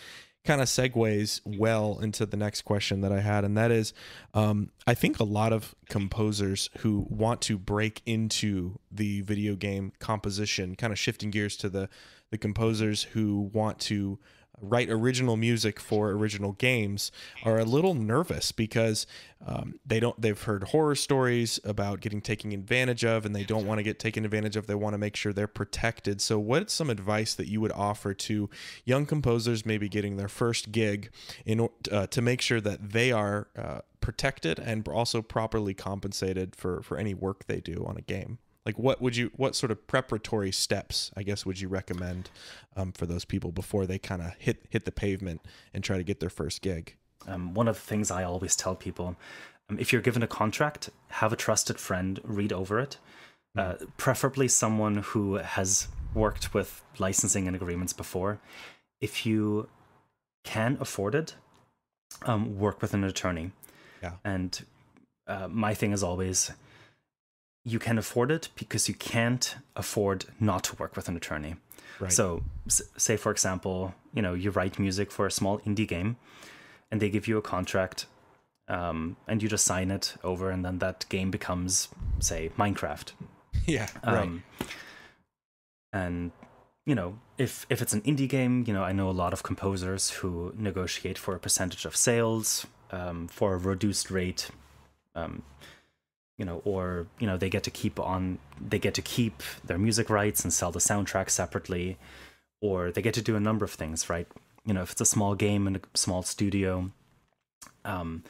kind of segues well into the next question that I had, and that is, um, I think a lot of composers who want to break into the video game composition, kind of shifting gears to the the composers who want to write original music for original games are a little nervous because um, they don't they've heard horror stories about getting taken advantage of, and they don't want to get taken advantage of. They want to make sure they're protected. So what's some advice that you would offer to young composers maybe getting their first gig in uh, to make sure that they are uh, protected and also properly compensated for for any work they do on a game? Like, what would you, what sort of preparatory steps, I guess, would you recommend um, for those people before they kind of hit hit the pavement and try to get their first gig? Um, one of the things I always tell people, um, if you're given a contract, have a trusted friend read over it, uh, preferably someone who has worked with licensing and agreements before. If you can afford it, um, work with an attorney. Yeah. And uh, my thing is always, you can afford it because you can't afford not to work with an attorney. Right. So say, for example, you know, you write music for a small indie game and they give you a contract um, and you just sign it over, and then that game becomes, say, Minecraft. Yeah. Um, right. And, you know, if, if it's an indie game, you know, I know a lot of composers who negotiate for a percentage of sales, um, for a reduced rate, um, you know, or, you know, they get to keep on, they get to keep their music rights and sell the soundtrack separately, or they get to do a number of things, right? You know, if it's a small game in a small studio, um,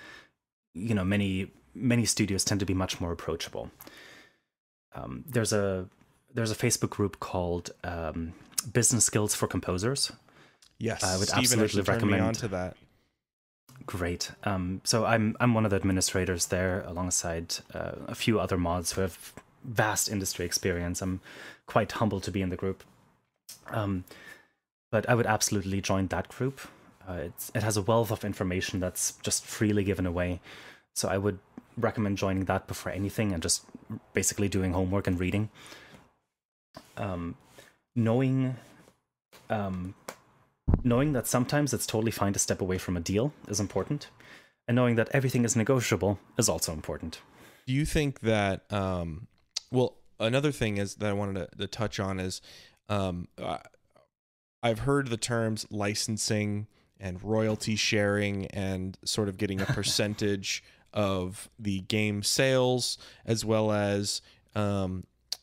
you know, many, many studios tend to be much more approachable. Um, there's a, there's a Facebook group called um, Business Skills for Composers. Yes. I would Steven absolutely recommend on to that. Great. Um, so I'm I'm one of the administrators there, alongside uh, a few other mods who have vast industry experience. I'm quite humbled to be in the group, um, but I would absolutely join that group. Uh, it's, it has a wealth of information that's just freely given away. So I would recommend joining that before anything, and just basically doing homework and reading, um, knowing. Um, Knowing that sometimes it's totally fine to step away from a deal is important, and knowing that everything is negotiable is also important. Do you think that, um, well, another thing is that I wanted to, to touch on is um, I've heard the terms licensing and royalty sharing and sort of getting a percentage of the game sales, as well as um,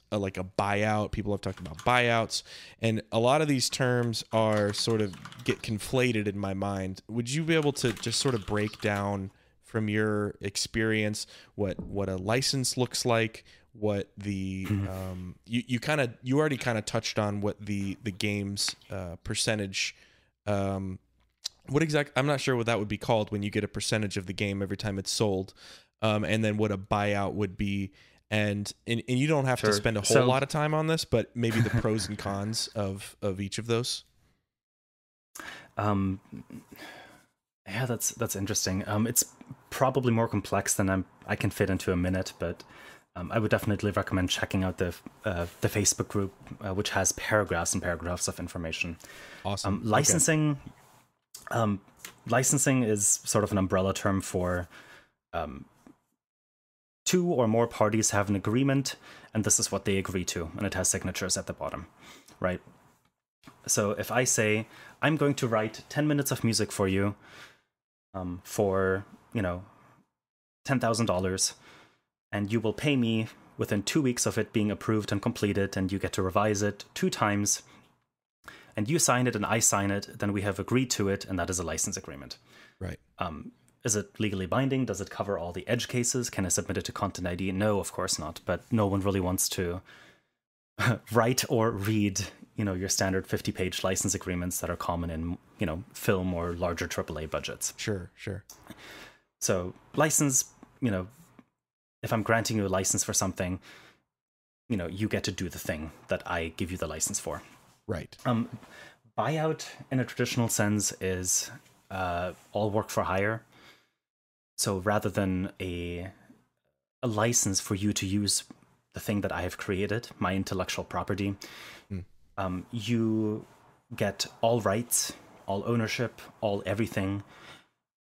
A, like a buyout. People have talked about buyouts, and a lot of these terms are sort of get conflated in my mind. Would you be able to just sort of break down from your experience what what a license looks like, what the um you you kind of you already kind of touched on what the the game's uh percentage, um what exact I'm not sure what that would be called when you get a percentage of the game every time it's sold, um and then what a buyout would be. And, and and you don't have sure. to spend a whole so, lot of time on this, but maybe the pros and cons of of each of those. Um, yeah, that's that's interesting. Um, it's probably more complex than I'm I can fit into a minute, but um, I would definitely recommend checking out the uh, the Facebook group, uh, which has paragraphs and paragraphs of information. Awesome. Um, licensing, okay. um, licensing is sort of an umbrella term for. Um, Two or more parties have an agreement, and this is what they agree to, and it has signatures at the bottom, right? So if I say, I'm going to write ten minutes of music for you um, for, you know, ten thousand dollars, and you will pay me within two weeks of it being approved and completed, and you get to revise it two times, and you sign it and I sign it, then we have agreed to it, and that is a license agreement. Right. Um, Is it legally binding? Does it cover all the edge cases? Can I submit it to Content I D? No, of course not. But no one really wants to write or read, you know, your standard fifty-page license agreements that are common in, you know, film or larger triple A budgets. Sure, sure. So license, you know, if I'm granting you a license for something, you know, you get to do the thing that I give you the license for. Right. Um, buyout in a traditional sense is uh, all work for hire. So rather than a, a license for you to use the thing that I have created, my intellectual property, mm. um, you get all rights, all ownership, all everything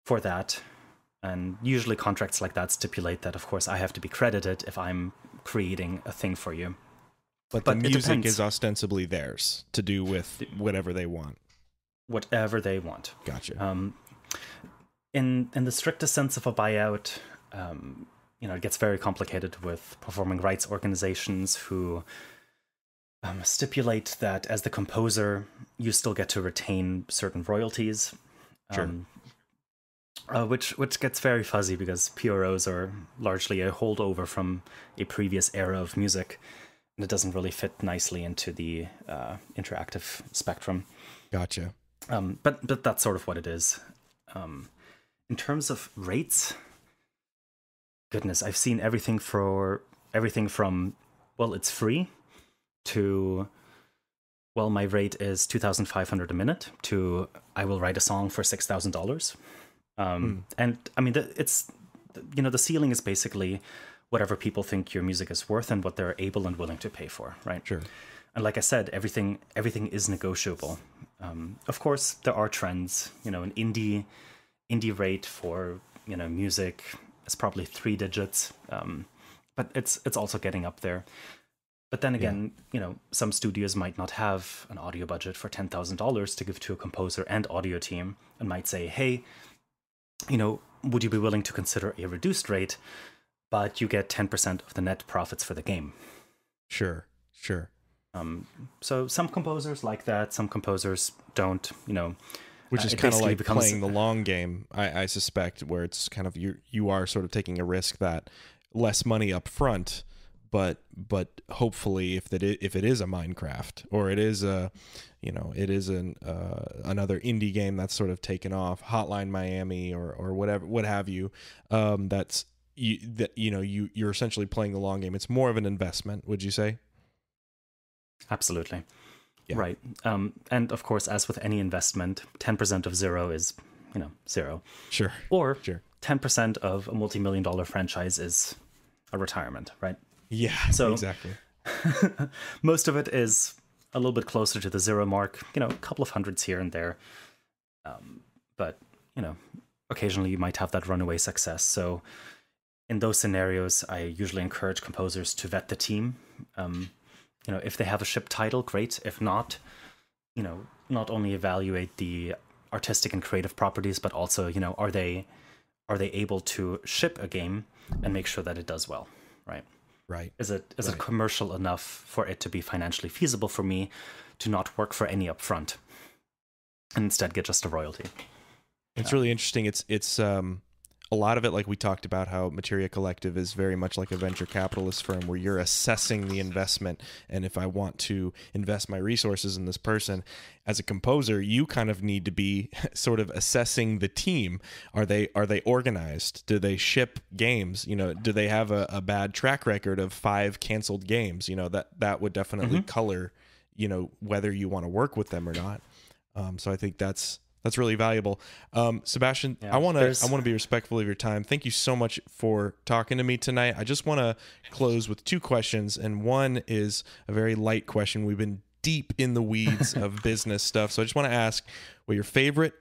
for that. And usually contracts like that stipulate that, of course, I have to be credited if I'm creating a thing for you. But, but the music is ostensibly theirs to do with whatever they want. whatever they want. Gotcha. Um, in in the strictest sense of a buyout, um, you know, it gets very complicated with performing rights organizations who um, stipulate that as the composer, you still get to retain certain royalties. Sure. Um, Uh, which which gets very fuzzy because P R Os are largely a holdover from a previous era of music, and it doesn't really fit nicely into the uh, interactive spectrum. Gotcha. Um, but but that's sort of what it is. Um, in terms of rates, goodness, I've seen everything for everything from well, it's free to well, my rate is two thousand five hundred a minute to I will write a song for six thousand dollars. Um, mm. And I mean, the, it's, you know, the ceiling is basically whatever people think your music is worth and what they're able and willing to pay for. Right. Sure. And like I said, everything, everything is negotiable. Um, of course there are trends, you know, an indie, indie rate for, you know, music is probably three digits. Um, but it's, it's also getting up there. But then again, yeah. you know, some studios might not have an audio budget for ten thousand dollars to give to a composer and audio team and might say, hey, you know, would you be willing to consider a reduced rate, but you get ten percent of the net profits for the game? Sure, sure. Um, so some composers like that, some composers don't, you know. Which is uh, kind of like becomes... playing the long game, I, I suspect, where it's kind of you you are sort of taking a risk that less money up front, but but hopefully if that if it is a Minecraft or it is a, you know, it is an uh, another indie game that's sort of taken off, Hotline Miami or or whatever, what have you, um, that's you that you know you you're essentially playing the long game. It's more of an investment, would you say? Absolutely, yeah. Right. Um, and of course, as with any investment, ten percent of zero is you know zero. Sure. Or sure. ten percent of a multi-million dollar franchise is a retirement, right? Yeah, so, exactly. Most of it is a little bit closer to the zero mark, you know, a couple of hundreds here and there. Um, but, you know, occasionally you might have that runaway success. So in those scenarios, I usually encourage composers to vet the team. Um, you know, if they have a ship title, great. If not, you know, not only evaluate the artistic and creative properties, but also, you know, are they, are they able to ship a game and make sure that it does well, right? Right. Is it is right. it commercial enough for it to be financially feasible for me to not work for any upfront and instead get just a royalty? It's yeah. really interesting. It's it's um, a lot of it, like we talked about, how Materia Collective is very much like a venture capitalist firm where you're assessing the investment. And if I want to invest my resources in this person, as a composer, you kind of need to be sort of assessing the team. Are they are they organized? Do they ship games? You know, do they have a, a bad track record of five canceled games? You know, that that would definitely mm-hmm. color, you know, whether you want to work with them or not. Um, so I think that's that's really valuable. Um, Sebastian, yeah, I want to I want to be respectful of your time. Thank you so much for talking to me tonight. I just want to close with two questions, and one is a very light question. We've been deep in the weeds of business stuff. So I just want to ask what your favorite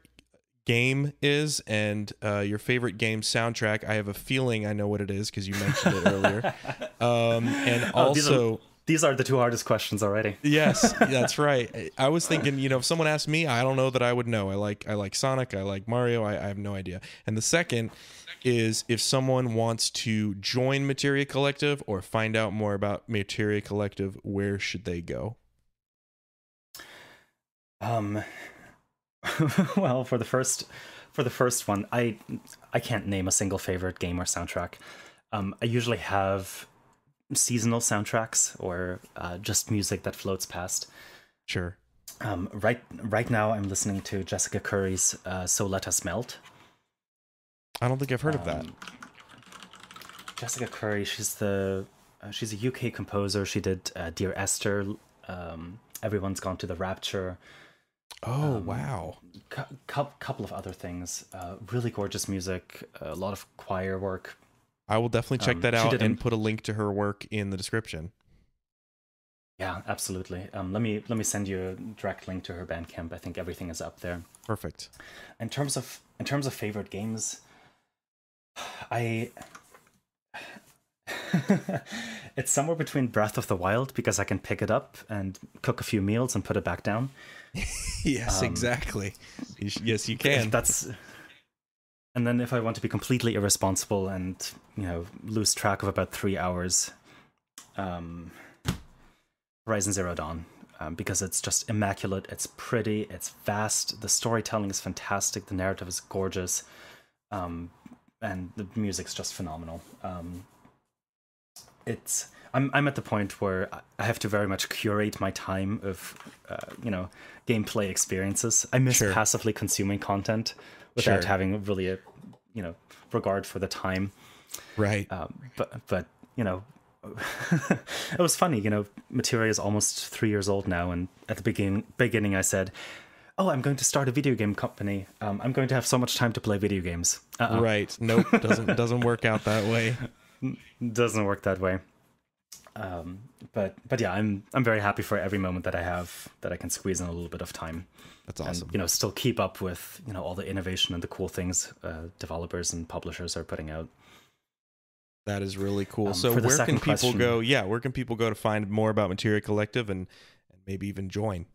game is and uh, your favorite game soundtrack. I have a feeling I know what it is because you mentioned it earlier. Um, and oh, also... These are, these are the two hardest questions already. Yes, that's right. I was thinking, you know, if someone asked me, I don't know that I would know. I like I like Sonic. I like Mario. I, I have no idea. And the second is if someone wants to join Materia Collective or find out more about Materia Collective, where should they go? Um, well, for the first, for the first one, I, I can't name a single favorite game or soundtrack. Um, I usually have seasonal soundtracks or, uh, just music that floats past. Sure. Um, right, right now I'm listening to Jessica Curry's, uh, So Let Us Melt. I don't think I've heard um, of that. Jessica Curry. She's the, uh, she's a U K composer. She did, uh, Dear Esther. Um, Everyone's Gone to the Rapture. Oh, um, wow. A cu couple of other things. Uh, really gorgeous music, a lot of choir work. I will definitely check um, that out and put a link to her work in the description. Yeah, absolutely. Um, let me let me send you a direct link to her Bandcamp. I think everything is up there. Perfect. In terms of in terms of favorite games, I It's somewhere between Breath of the Wild, because I can pick it up and cook a few meals and put it back down. Yes, um, exactly. You sh- yes, you can. That's. And then if I want to be completely irresponsible and, you know, lose track of about three hours, um, Horizon Zero Dawn, um, because it's just immaculate. It's pretty. It's vast. The storytelling is fantastic. The narrative is gorgeous. Um, and the music's just phenomenal. Um, it's I'm I'm at the point where I have to very much curate my time of, uh, you know, gameplay experiences. I miss sure. passively consuming content without sure. having really a, you know, regard for the time. Right. Um, but but you know, it was funny. You know, Materia is almost three years old now, and at the beginning beginning I said, oh, I'm going to start a video game company. Um, I'm going to have so much time to play video games. Uh-uh. Right. Nope. Doesn't doesn't work out that way. Doesn't work that way. Um, but but yeah, I'm I'm very happy for every moment that I have that I can squeeze in a little bit of time. That's awesome. And, you know, still keep up with, you know, all the innovation and the cool things uh, developers and publishers are putting out. That is really cool. Um, so where can people question, go? Yeah, where can people go to find more about Materia Collective and, and maybe even join?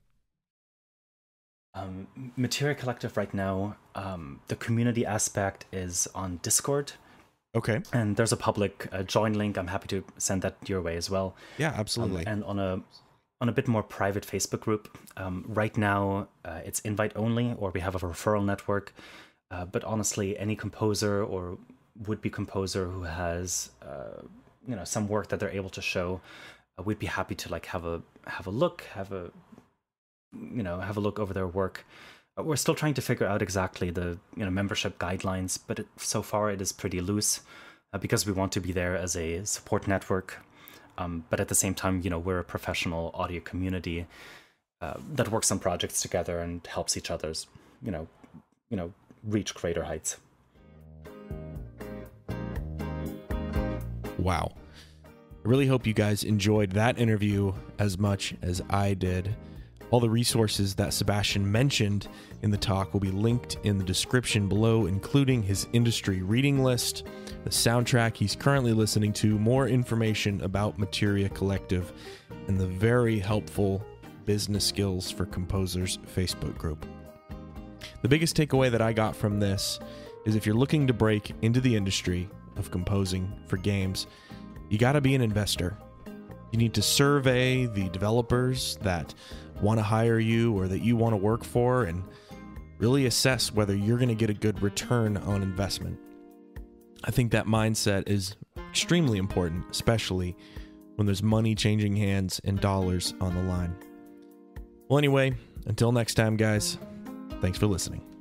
Um, Materia Collective right now, um, the community aspect is on Discord. Okay. And there's a public uh, join link. I'm happy to send that your way as well. Yeah, absolutely. Um, and on a on a bit more private Facebook group. Um, right now, uh, it's invite only, or we have a referral network. Uh, but honestly, any composer or would-be composer who has uh, you know, some work that they're able to show, uh, we'd be happy to like have a have a look, have a you know, have a look over their work. We're still trying to figure out exactly the, you know, membership guidelines, but it, so far it is pretty loose uh, because we want to be there as a support network. Um, but at the same time, you know, we're a professional audio community uh, that works on projects together and helps each other's, you know, you know, reach greater heights. Wow. I really hope you guys enjoyed that interview as much as I did. All the resources that Sebastian mentioned in the talk will be linked in the description below, including his industry reading list, the soundtrack he's currently listening to, more information about Materia Collective, and the very helpful Business Skills for Composers Facebook group. The biggest takeaway that I got from this is if you're looking to break into the industry of composing for games, you got to be an investor. You need to survey the developers that want to hire you or that you want to work for and really assess whether you're going to get a good return on investment. I think that mindset is extremely important, especially when there's money changing hands and dollars on the line. Well, anyway, until next time, guys, thanks for listening.